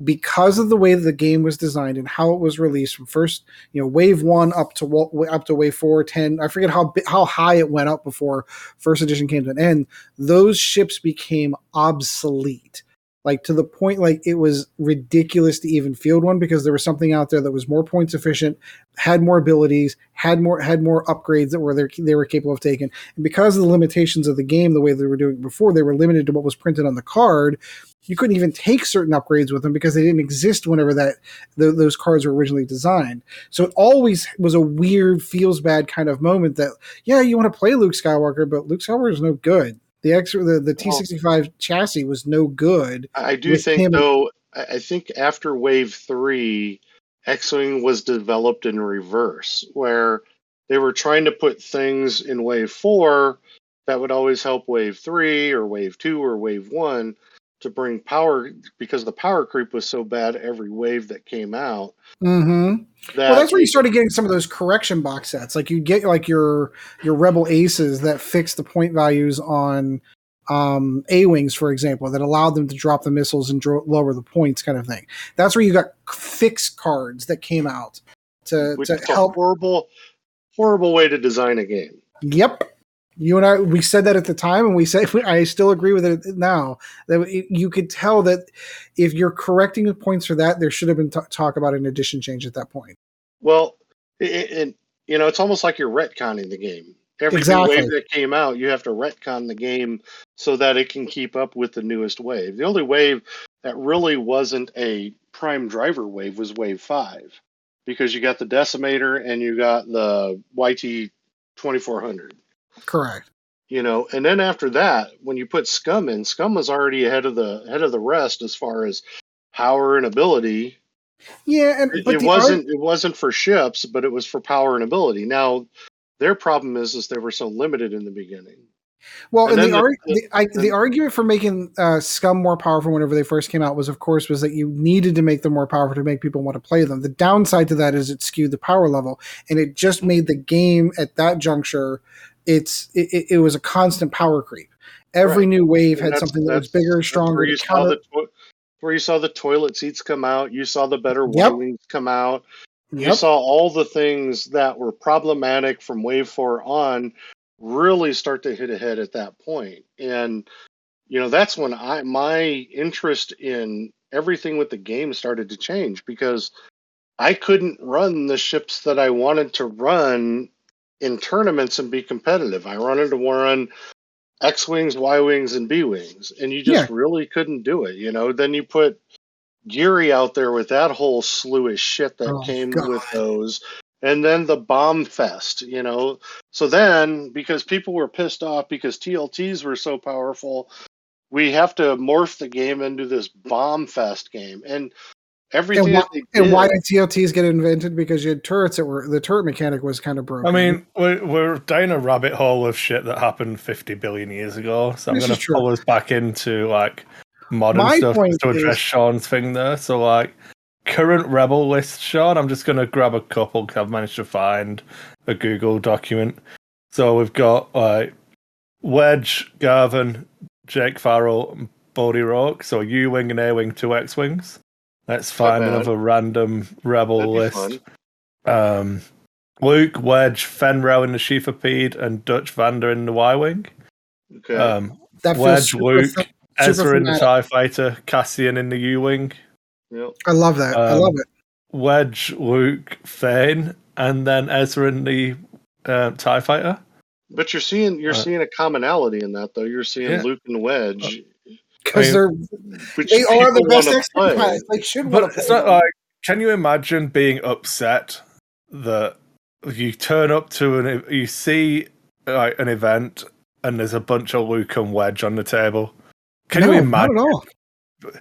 Because of the way that the game was designed and how it was released from first, you know, wave one up to up to wave four, ten, I forget how how high it went up before first edition came to an end. Those ships became obsolete, like to the point like it was ridiculous to even field one because there was something out there that was more points efficient, had more abilities, had more had more upgrades that were there they were capable of taking. And because of the limitations of the game, the way they were doing it before, they were limited to what was printed on the card. You couldn't even take certain upgrades with them because they didn't exist whenever that th- those cards were originally designed. So it always was a weird, feels bad kind of moment that, yeah, you want to play Luke Skywalker, but Luke Skywalker is no good. The X, the, the T sixty-five well, chassis was no good. I do think, him. though, I think after Wave three, X-Wing was developed in reverse, where they were trying to put things in Wave four that would always help Wave three or Wave two or Wave one. To bring power because the power creep was so bad every wave that came out. Mm-hmm. That well, that's where you started getting some of those correction box sets. Like you get like your your Rebel Aces that fix the point values on um, A-wings, for example, that allowed them to drop the missiles and dro- lower the points, kind of thing. That's where you got fixed cards that came out to, to help. A horrible, horrible way to design a game. Yep. You and I, we said that at the time, and we say I still agree with it now. That you could tell that if you're correcting the points for that, there should have been t- talk about an addition change at that point. Well, and you know, it's almost like you're retconning the game. Every exactly. wave that came out, you have to retcon the game so that it can keep up with the newest wave. The only wave that really wasn't a prime driver wave was wave five, because you got the decimator and you got the Y T twenty-four hundred. Correct. You know, and then after that, when you put Scum in, Scum was already ahead of the ahead of the rest as far as power and ability. Yeah, and but it, it wasn't art- it wasn't for ships, but it was for power and ability. Now, their problem is is they were so limited in the beginning. Well, and, and the, the, the, I, the argument for making uh, Scum more powerful whenever they first came out was, of course, was that you needed to make them more powerful to make people want to play them. The downside to that is it skewed the power level, and it just made the game at that juncture. It's it, it was a constant power creep. Every right. new wave and had something that was bigger, stronger. Where you, saw the to- where you saw the toilet seats come out, you saw the better yep. wings come out. Yep. You saw all the things that were problematic from wave four on. Really start to hit ahead at that point. And, you know, that's when I my interest in everything with the game started to change, because I couldn't run the ships that I wanted to run in tournaments and be competitive. I wanted to run X-wings, Y-wings, and B-wings, and you just yeah. really couldn't do it, you know? Then you put Geary out there with that whole slew of shit that oh, came God. with those. And then the bomb fest, you know. So then, because people were pissed off because T L Ts were so powerful, we have to morph the game into this bomb fest game. And everything. And why, did, and why did T L Ts get invented? Because you had turrets that were the turret mechanic was kind of broken. I mean, we're, we're down a rabbit hole of shit that happened fifty billion years ago. So I'm going to pull us back into like modern My stuff to address is, Sean's thing there. So like. Current Rebel list, Sean. I'm just going to grab a couple because I've managed to find a Google document. So we've got like uh, Wedge, Garvin, Jake Farrell, Bodhi Rourke. So U-Wing and A-Wing, two X-Wings. Let's find another random Rebel list. Um, Luke, Wedge, Fenn Rau in the Sheafapede, and Dutch Vander in the Y-Wing. Okay. Um, Wedge, Luke, f- Ezra in the TIE Fighter, Cassian in the U-Wing. Yep. I love that. Um, I love it. Wedge, Luke, Fane, and then Ezra and the uh, TIE Fighter. But you're seeing you're uh, seeing a commonality in that, though. You're seeing yeah. Luke and Wedge because I mean, they're they are the best exercise. They should. But play. It's not like. Can you imagine being upset that you turn up to an you see like an event and there's a bunch of Luke and Wedge on the table? Can no, you imagine? Not at all. But,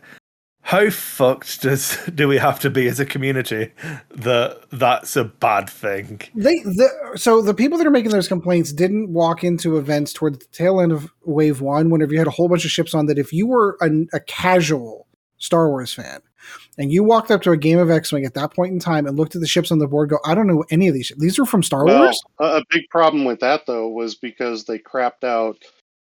how fucked does do we have to be as a community that that's a bad thing? They the, so the people that are making those complaints didn't walk into events toward the tail end of Wave One, whenever you had a whole bunch of ships on that. If you were a, a casual Star Wars fan and you walked up to a game of X-Wing at that point in time and looked at the ships on the board, go, I don't know any of these. These are from Star well, Wars. A big problem with that though was because they crapped out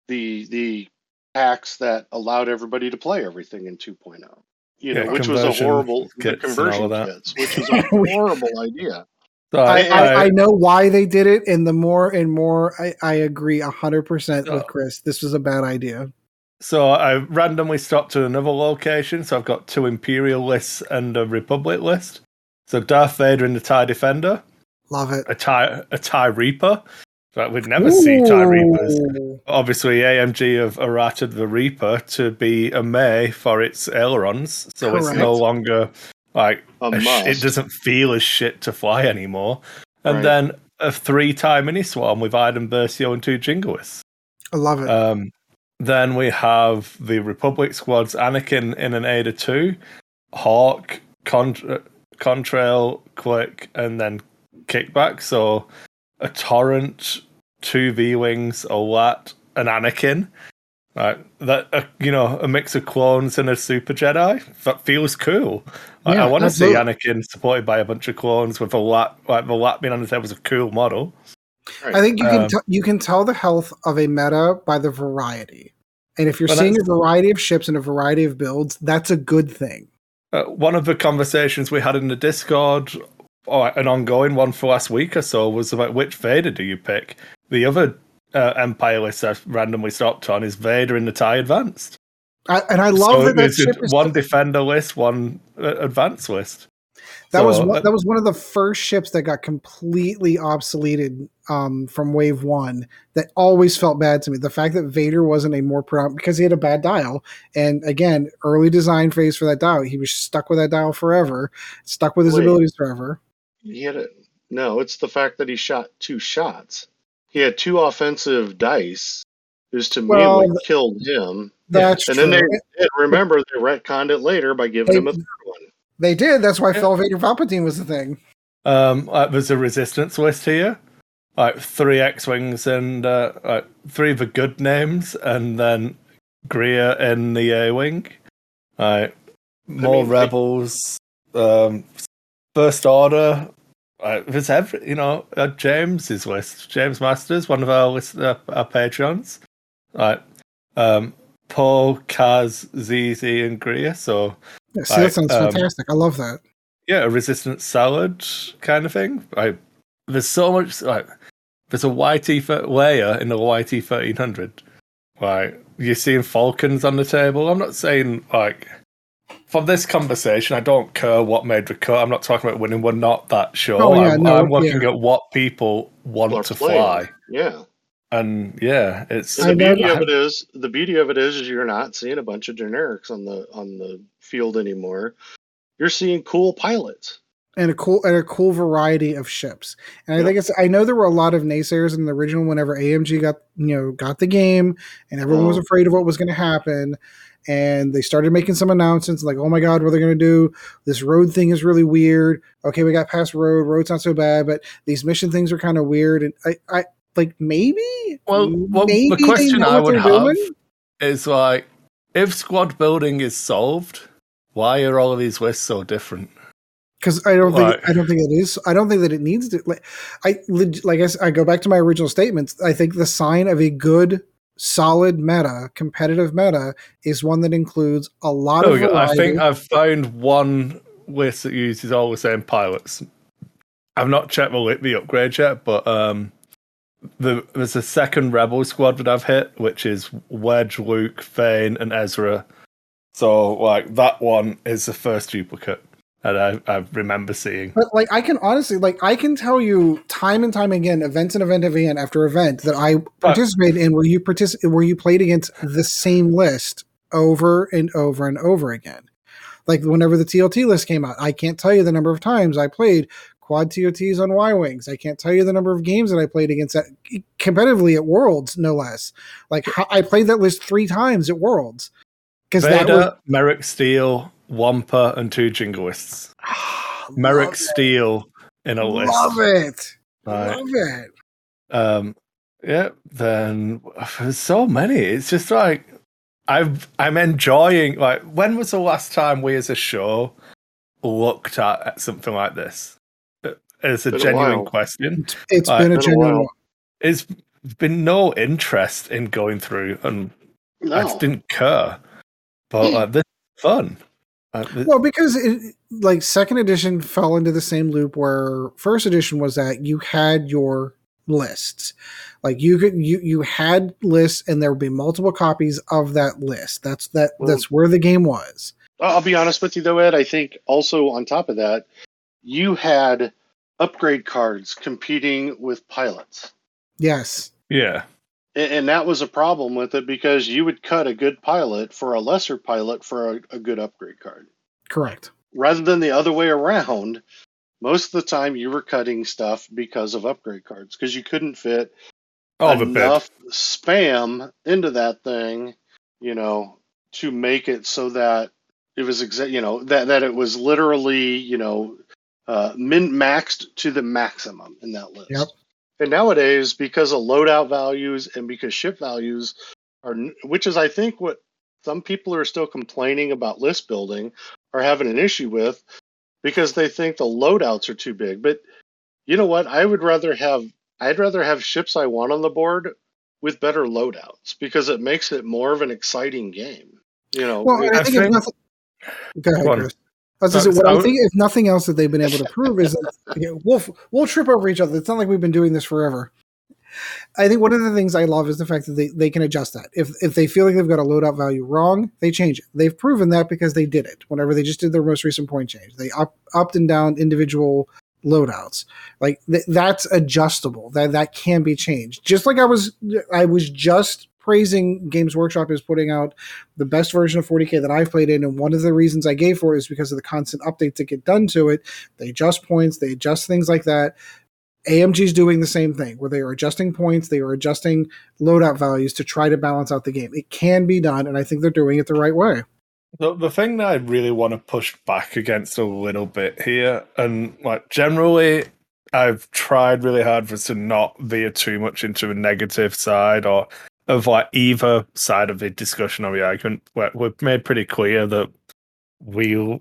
the the packs that allowed everybody to play everything in two point oh. You know, yeah, which was a horrible the conversion kits, which was a horrible idea. So I, I, I, I know why they did it, and the more and more I, I agree one hundred percent so, with Chris. This was a bad idea. So I randomly stopped at another location, so I've got two Imperial lists and a Republic list. So Darth Vader and the TIE Defender. Love it. A TIE, a TIE Reaper. Like we'd never Ooh. see TIE Reapers. Obviously, A M G have errated the Reaper to be a may for its ailerons, so Correct. it's no longer like a a sh- it doesn't feel as shit to fly anymore. And right. then a three-time mini swarm with Iden Versio and two Jingoists. I love it. Um, then we have the Republic squads: Anakin in an Ada Two, Hawk, Contra- Contrail, Quick, and then Kickback. So. A Torrent, two V-Wings, a L A T, an Anakin. Right, that uh, you know, a mix of clones and a super Jedi. That feels cool. Like, yeah, I want to see Anakin supported by a bunch of clones with a L A T. Like the L A T being on the table was a cool model. Right. I think you um, can t- you can tell the health of a meta by the variety. And if you're seeing a variety of ships and a variety of builds, that's a good thing. Uh, one of the conversations we had in the Discord. Oh, an ongoing one for last week or so was about which Vader do you pick? The other uh, Empire list I've randomly stopped on is Vader in the TIE Advanced. I, and I love so that. That ship is one Defender list, one uh, Advanced list. That so, was one, uh, that was one of the first ships that got completely obsoleted um, from Wave One. That always felt bad to me. The fact that Vader wasn't a more predominant because he had a bad dial, and again, early design phase for that dial, he was stuck with that dial forever, stuck with his wait, abilities forever. He had a, no. It's the fact that he shot two shots. He had two offensive dice. Is to well, mainly killed him. That's and true. Then they remember they retconned it later by giving they, him a third one. They did. That's why yeah. Fell Vader Palpatine was the thing. Um, uh, there's a resistance list here. Like three X-wings and uh, like three of the good names, and then Greer in the A-wing. Like more I mean, rebels. They... Um, First Order. Like, there's every, you know, uh, James's list. James Masters, one of our list, uh, our patrons. Right, um, Paul, Kaz, Z Z, and Greer. So yeah, see, like, that sounds um, fantastic. I love that. Yeah, a resistance salad kind of thing. Like, there's so much. Like, there's a Y T layer in the Y T thirteen hundred. Like, you're seeing Falcons on the table. I'm not saying like from this conversation, I don't care what made the cut. I'm not talking about winning. We're not that sure. Oh, yeah, I'm, no, I'm looking yeah. at what people want or to play. fly. Yeah. And yeah, it's the beauty of it is the beauty of it is, is you're not seeing a bunch of generics on the on the field anymore. You're seeing cool pilots and a cool and a cool variety of ships. And yep. I think it's I know there were a lot of naysayers in the original whenever A M G got you know got the game and everyone oh. was afraid of what was going to happen. And they started making some announcements like, oh my God, what are they going to do? This road thing is really weird. Okay, we got past road. Road's not so bad, but these mission things are kind of weird. And I. I Like maybe. Well, well maybe the question I would have doing? is like, if squad building is solved, why are all of these lists so different? Because I don't like, think I don't think it is. I don't think that it needs to. Like I like I, I go back to my original statements. I think the sign of a good, solid meta, competitive meta, is one that includes a lot of. I think I've found one list that uses all the same pilots. I've not checked the the upgrade yet, but um. The, there's a second Rebel squad that I've hit, which is Wedge, Luke, Fane, and Ezra. So, like, that one is the first duplicate that I, I remember seeing. But, like, I can honestly, like, I can tell you time and time again, event and event and event after event that I participated right. in where you particip- where you played against the same list over and over and over again. Like, whenever the T L T list came out, I can't tell you the number of times I played Quad T O Ts on Y-Wings. I can't tell you the number of games that I played against that competitively at Worlds, no less. Like, I played that list three times at Worlds. Because that was Merrick Steele, Wampa, and two Jingoists. Oh, Merrick Steele in a list. Love it. Right. Love it. Um, yeah, then there's so many. It's just like, I've, I'm enjoying, like, when was the last time we as a show looked at, at something like this? It's a been genuine a question. It's like, been a genuine one. It's been no interest in going through, and no. I just didn't care. But like, this is fun. Like, this- well, because it, like second edition fell into the same loop where first edition was that you had your lists. Like you could you you had lists, and there would be multiple copies of that list. That's that. Well, that's where the game was. I'll be honest with you though, Ed. I think also on top of that, you had upgrade cards competing with pilots. Yes. Yeah. And, and that was a problem with it because you would cut a good pilot for a lesser pilot for a, a good upgrade card. Correct. Rather than the other way around, most of the time you were cutting stuff because of upgrade cards because you couldn't fit oh, enough spam into that thing, you know, to make it so that it was exa- you know, that, that it was literally, you know, Uh, min maxed to the maximum in that list. Yep. And nowadays, because of loadout values and because ship values are, which is I think what some people are still complaining about list building are having an issue with because they think the loadouts are too big. But you know what? I would rather have I'd rather have ships I want on the board with better loadouts because it makes it more of an exciting game. You know. Well, I, I think, think it's nothing. Go ahead, Chris. I was just, what I think, if nothing else that they've been able to prove is that you know, we'll, we'll trip over each other. It's not like we've been doing this forever. I think one of the things I love is the fact that they, they can adjust that. If if they feel like they've got a loadout value wrong, they change it. They've proven that because they did it. Whenever they just did their most recent point change, they up, upped and down individual loadouts. Like th- that's adjustable. That that can be changed. Just like I was, I was just praising Games Workshop is putting out the best version of forty K that I've played in. And one of the reasons I gave for it is because of the constant updates that get done to it. They adjust points, they adjust things like that. A M G's doing the same thing where they are adjusting points, they are adjusting loadout values to try to balance out the game. It can be done, and I think they're doing it the right way. The, the thing that I really want to push back against a little bit here, and like generally I've tried really hard for to not veer too much into a negative side or of like either side of the discussion or the argument, where we've made pretty clear that we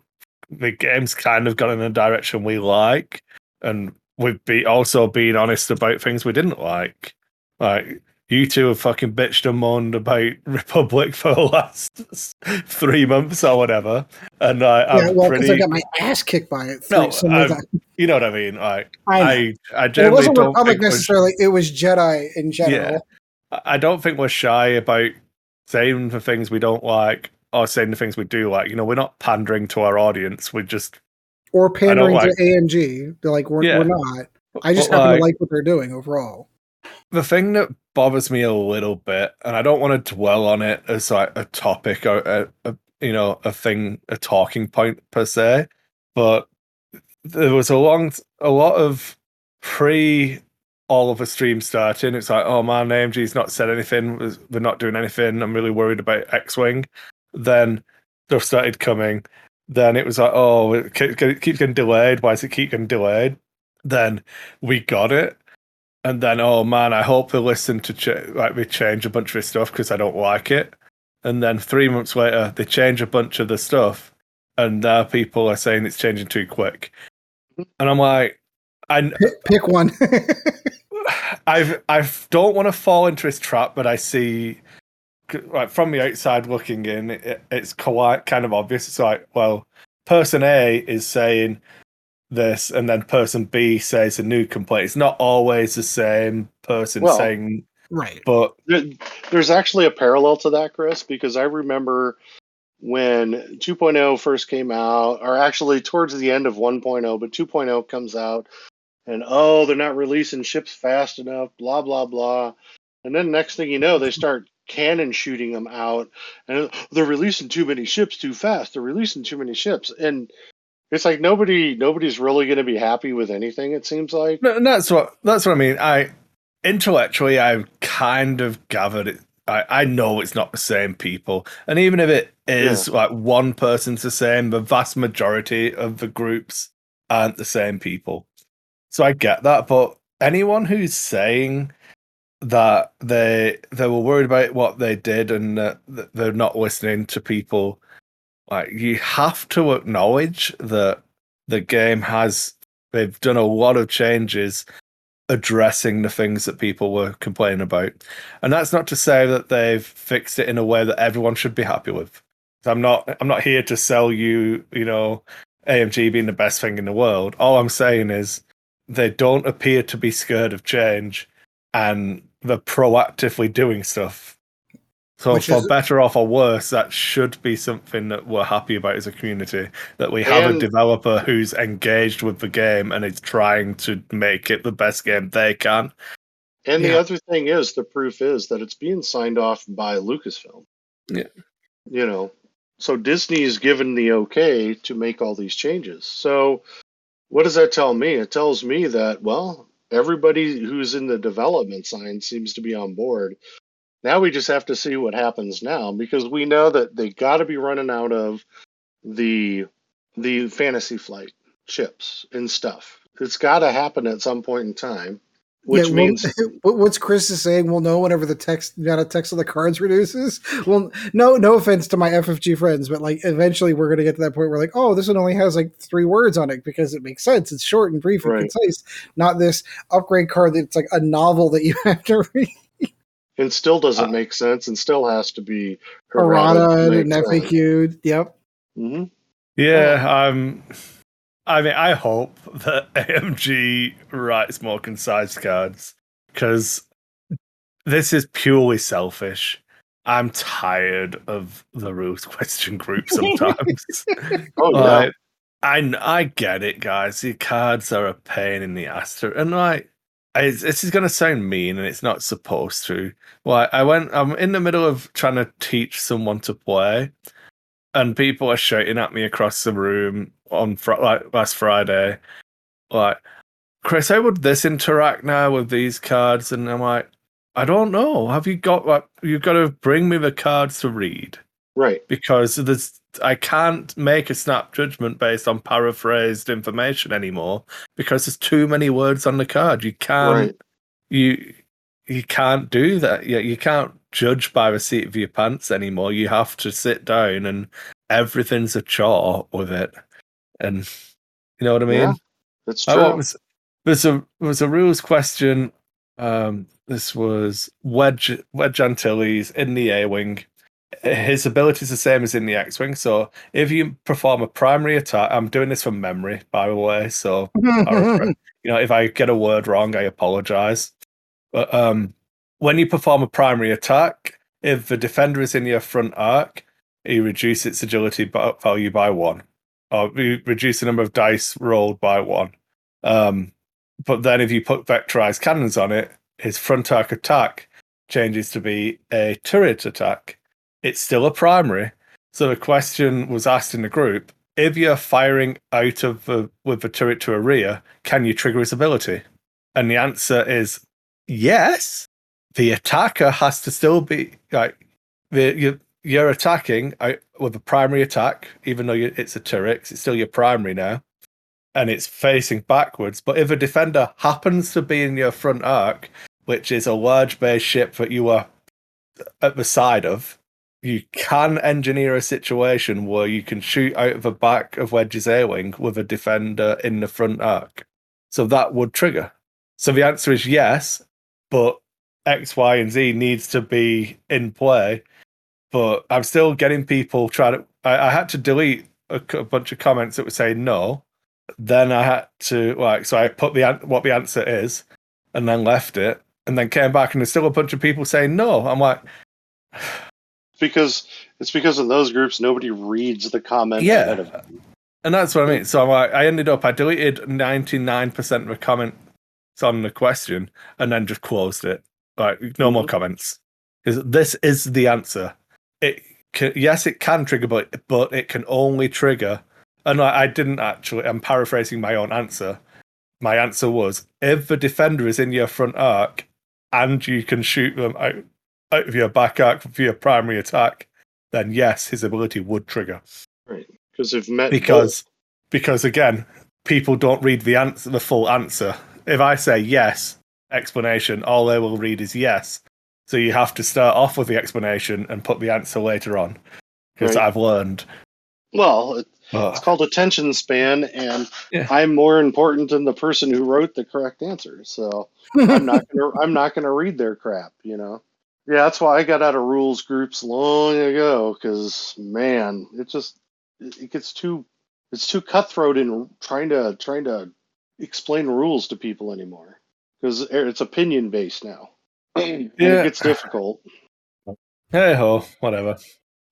the game's kind of gone in a direction we like, and we've be also being honest about things we didn't like. Like, you two have fucking bitched and moaned about Republic for the last three months or whatever. And I, yeah, I'm well, because pretty... I got my ass kicked by it. No, I, you know what I mean. Like, I, I, I generally it wasn't don't Republic think necessarily. We're... It was Jedi in general. Yeah. I don't think we're shy about saying the things we don't like or saying the things we do like. You know, we're not pandering to our audience. We're just Or pandering like to A M G. They're like, we're, yeah. we're not. I just but happen like, to like what they're doing overall. The thing that bothers me a little bit, and I don't want to dwell on it as like a topic or a, a you know a thing, a talking point per se, but there was a long, a lot of pre all of the stream starting. It's like, oh man, A M G's not said anything. We're not doing anything. I'm really worried about X-wing. Then stuff started coming. Then it was like, oh, it keeps getting delayed. Why does it keep getting delayed? Then we got it. And then, oh, man, I hope they listen to ch- like we change a bunch of this stuff because I don't like it. And then three months later, they change a bunch of the stuff. And now people are saying it's changing too quick. And I'm like, I pick, pick one. I've, I don't want to fall into this trap, but I see... Like from the outside looking in, it, it's quite kind of obvious. It's like, well, person A is saying this, and then person B says a new complaint. It's not always the same person well, saying, right? But there's actually a parallel to that, Chris, because I remember when two point oh first came out, or actually towards the end of one point oh, but two point oh comes out, and oh, they're not releasing ships fast enough, blah blah blah, and then next thing you know, they start cannon shooting them out, and they're releasing too many ships too fast. They're releasing too many ships, and it's like nobody, nobody's really going to be happy with anything. It seems like, and that's what that's what I mean. I intellectually, I've kind of gathered it. I, I know it's not the same people, and even if it is yeah. like one person's the same, the vast majority of the groups aren't the same people. So I get that, but anyone who's saying that they they were worried about what they did and uh, they're not listening to people. Like, you have to acknowledge that the game has, they've done a lot of changes addressing the things that people were complaining about. And that's not to say that they've fixed it in a way that everyone should be happy with. I'm not I'm not here to sell you, you know, A M G being the best thing in the world. All I'm saying is they don't appear to be scared of change, and they're proactively doing stuff. So Which for is, better or for worse, that should be something that we're happy about as a community, that we have and, a developer who's engaged with the game and is trying to make it the best game they can. And yeah. the other thing is, the proof is that it's being signed off by Lucasfilm. Yeah. You know, so Disney's given the okay to make all these changes. So what does that tell me? It tells me that, well, everybody who's in the development side seems to be on board. Now we just have to see what happens now, because we know that they got to be running out of the the Fantasy Flight ships and stuff. It's got to happen at some point in time, which yeah, means we'll, what's Chris is saying. We'll know whenever the text, the amount of text on the cards reduces. Well, no, no offense to my F F G friends, but like eventually we're going to get to that point where like, oh, this one only has like three words on it because it makes sense. It's short and brief and right. concise. Not this upgrade card that's like a novel that you have to read. And still doesn't uh, make sense, and still has to be errata and F A Q'd. Yep. Mm-hmm. Yeah, I'm. Um, I mean, I hope that A M G writes more concise cards, because This is purely selfish. I'm tired of the rules question group sometimes. oh, like, no. I, I get it, guys. Your cards are a pain in the ass. To, and like, I, this is going to sound mean, and it's not supposed to. Like, I went, I'm in the middle of trying to teach someone to play, and people are shouting at me across the room on fr- like last Friday, like, Chris, how would this interact now with these cards? And I'm like, I don't know. Have you got like you've got to bring me the cards to read, right? Because there's I can't make a snap judgment based on paraphrased information anymore because there's too many words on the card. You can't right. you you can't do that. Yeah, you can't judge by the seat of your pants anymore. You have to sit down, and everything's a chore with it. And you know what I mean? Yeah, that's true. Oh, was, there's a was a rules question. Um, this was Wedge Wedge Antilles in the A-wing. His ability is the same as in the X-wing. So if you perform a primary attack, I'm doing this from memory, by the way. So you know, if I get a word wrong, I apologize. But um, when you perform a primary attack, if the defender is in your front arc, you reduce its agility value by one, or you reduce the number of dice rolled by one. Um, But then if you put vectorized cannons on it, his front arc attack changes to be a turret attack. It's still a primary. So the question was asked in the group, if you're firing out of the, with the turret to a rear, can you trigger his ability? And the answer is yes. The attacker has to still be, like, the, you're, you're attacking with a primary attack, even though it's a turret, it's still your primary now. And it's facing backwards. But if a defender happens to be in your front arc, which is a large base ship that you are at the side of, you can engineer a situation where you can shoot out of the back of Wedge's A-wing with a defender in the front arc. So that would trigger. So the answer is yes, but X, Y, and Z needs to be in play. But I'm still getting people trying to... I, I had to delete a, a bunch of comments that were saying no. Then I had to like, so I put the what the answer is, and then left it, and then came back, and there's still a bunch of people saying no. I'm like, because it's because in those groups nobody reads the comments. Yeah, ahead of them. And that's what I mean. So I'm like, I ended up I deleted ninety-nine percent of the comments on the question, and then just closed it. Like no mm-hmm. more comments. Because this is the answer. It can, yes, it can trigger, but but it can only trigger. And I didn't actually, I'm paraphrasing my own answer. My answer was, if the defender is in your front arc and you can shoot them out, out of your back arc for your primary attack, then yes, his ability would trigger. Right, because if met because, because again, people don't read the answer, the full answer. If I say yes, explanation, all they will read is yes. So you have to start off with the explanation and put the answer later on, because right. I've learned. Well, it's... It's called attention span, and yeah. I'm more important than the person who wrote the correct answer. So I'm not gonna I'm not gonna read their crap, you know. Yeah, that's why I got out of rules groups long ago. Because man, it just it gets too it's too cutthroat in trying to trying to explain rules to people anymore. Because it's opinion based now. Yeah. And it gets difficult. Hey ho, whatever.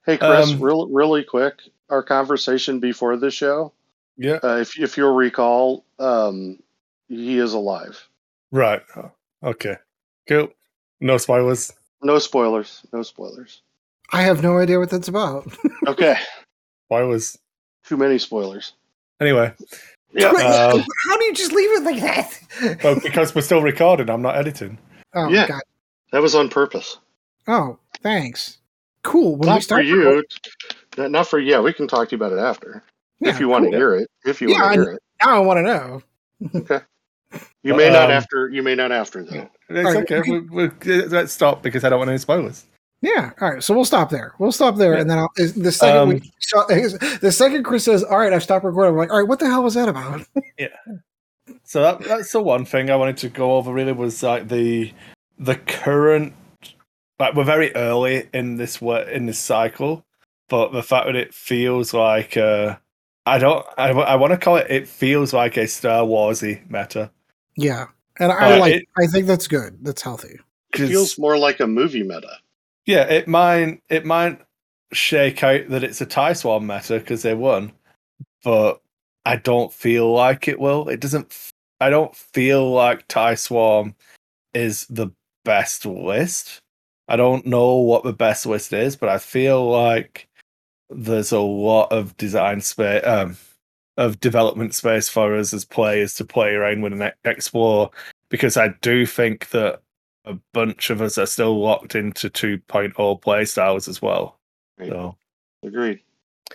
Hey Chris, um, real really quick. Our conversation before the show, yeah. Uh, if if you'll recall, um, he is alive. Right. Okay. Cool. No spoilers. No spoilers. No spoilers. I have no idea what that's about. Okay. Why was too many spoilers? Anyway. Yeah. Um, How do you just leave it like that? Well, because we're still recording. I'm not editing. Oh yeah. God. That was on purpose. Oh, thanks. Cool. When not we start for you. Not for yeah, we can talk to you about it after yeah, if you want cool. to hear it. If you yeah, want to hear it, now I want to know. Okay, you may um, not after. You may not after though. It's right. Okay. We, we, let's stop because I don't want any spoilers. Yeah. All right. So we'll stop there. We'll stop there, yeah. and then I'll, the second um, we so, the second Chris says, "All right, I've stopped recording." I'm like, "All right, what the hell was that about?" Yeah. So that, that's the one thing I wanted to go over. Really, was like the the current. Like we're very early in this in this cycle. But the fact that it feels like uh, I don't I, I want to call it it feels like a Star Warsy meta. Yeah, and I like, like it, I think that's good. That's healthy. It feels more like a movie meta. Yeah, it might it might shake out that it's a TIE Swarm meta because they won, but I don't feel like it will. It doesn't. I don't feel like TIE Swarm is the best list. I don't know what the best list is, but I feel like there's a lot of design space, um, of development space for us as players to play around with and explore. Because I do think that a bunch of us are still locked into two point oh play styles as well. Agreed. So, agreed.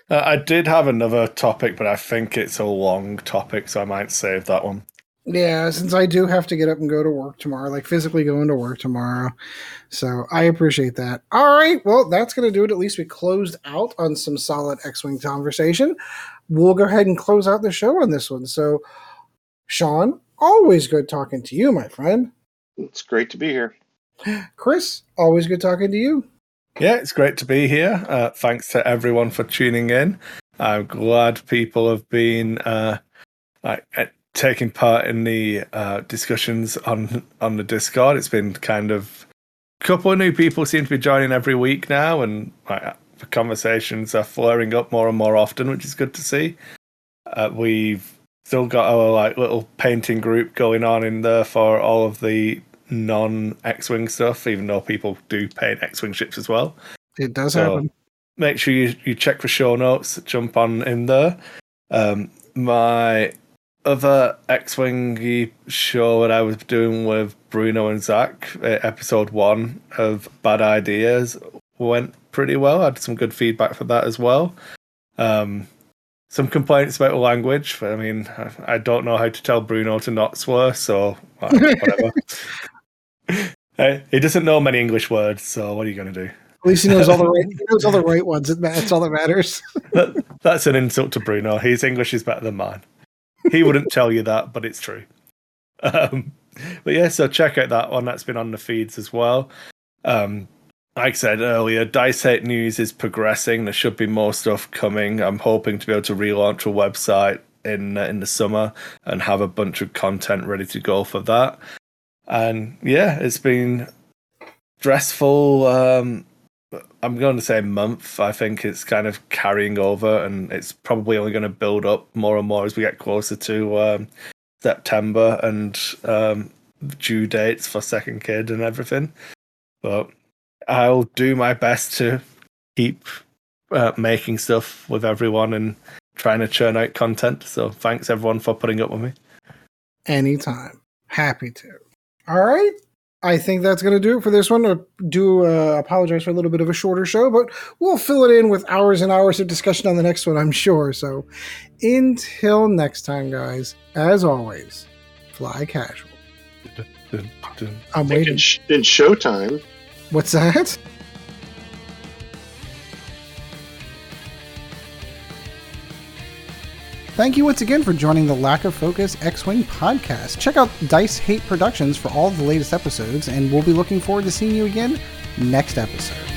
Uh, I did have another topic, but I think it's a long topic, so I might save that one. Yeah, since I do have to get up and go to work tomorrow, like physically go into work tomorrow. So I appreciate that. All right, well, that's going to do it. At least we closed out on some solid X-Wing conversation. We'll go ahead and close out the show on this one. So, Sean, always good talking to you, my friend. It's great to be here. Chris, always good talking to you. Yeah, it's great to be here. Uh, thanks to everyone for tuning in. I'm glad people have been uh, like, uh, taking part in the uh, discussions on, on the Discord. It's been kind of a couple of new people seem to be joining every week now, and like, the conversations are flaring up more and more often, which is good to see. Uh, we've still got our like little painting group going on in there for all of the non-X-Wing stuff, even though people do paint X-Wing ships as well. It does so happen. Make sure you, you check for show notes, jump on in there. Um, my other X-Wingy show that I was doing with Bruno and Zach, episode one of Bad Ideas, went pretty well. I had some good feedback for that as well. Um, Some complaints about language. I mean, I don't know how to tell Bruno to not swear, so whatever. Hey, he doesn't know many English words, so what are you going to do? At least he knows all the right, he knows all the right ones. That's all that matters. that, that's an insult to Bruno. His English is better than mine. He wouldn't tell you that, but it's true. Um, but yeah, so check out that one. That's been on the feeds as well. Um, Like I said earlier, Dice Hate News is progressing. There should be more stuff coming. I'm hoping to be able to relaunch a website in uh, in the summer and have a bunch of content ready to go for that. And yeah, it's been stressful. Um, I'm going to say month. I think it's kind of carrying over, and it's probably only going to build up more and more as we get closer to um, September and um, due dates for Second Kid and everything. But I'll do my best to keep uh, making stuff with everyone and trying to churn out content. So thanks, everyone, for putting up with me. Anytime. Happy to. All right. I think that's going to do it for this one. I do uh, apologize for a little bit of a shorter show, but we'll fill it in with hours and hours of discussion on the next one, I'm sure. So until next time, guys, as always, fly casual. Dun, dun, dun. I'm waiting. In, sh- in showtime. What's that? Thank you once again for joining the Lack of Focus X-Wing podcast. Check out Dice Hate Productions for all the latest episodes, and we'll be looking forward to seeing you again next episode.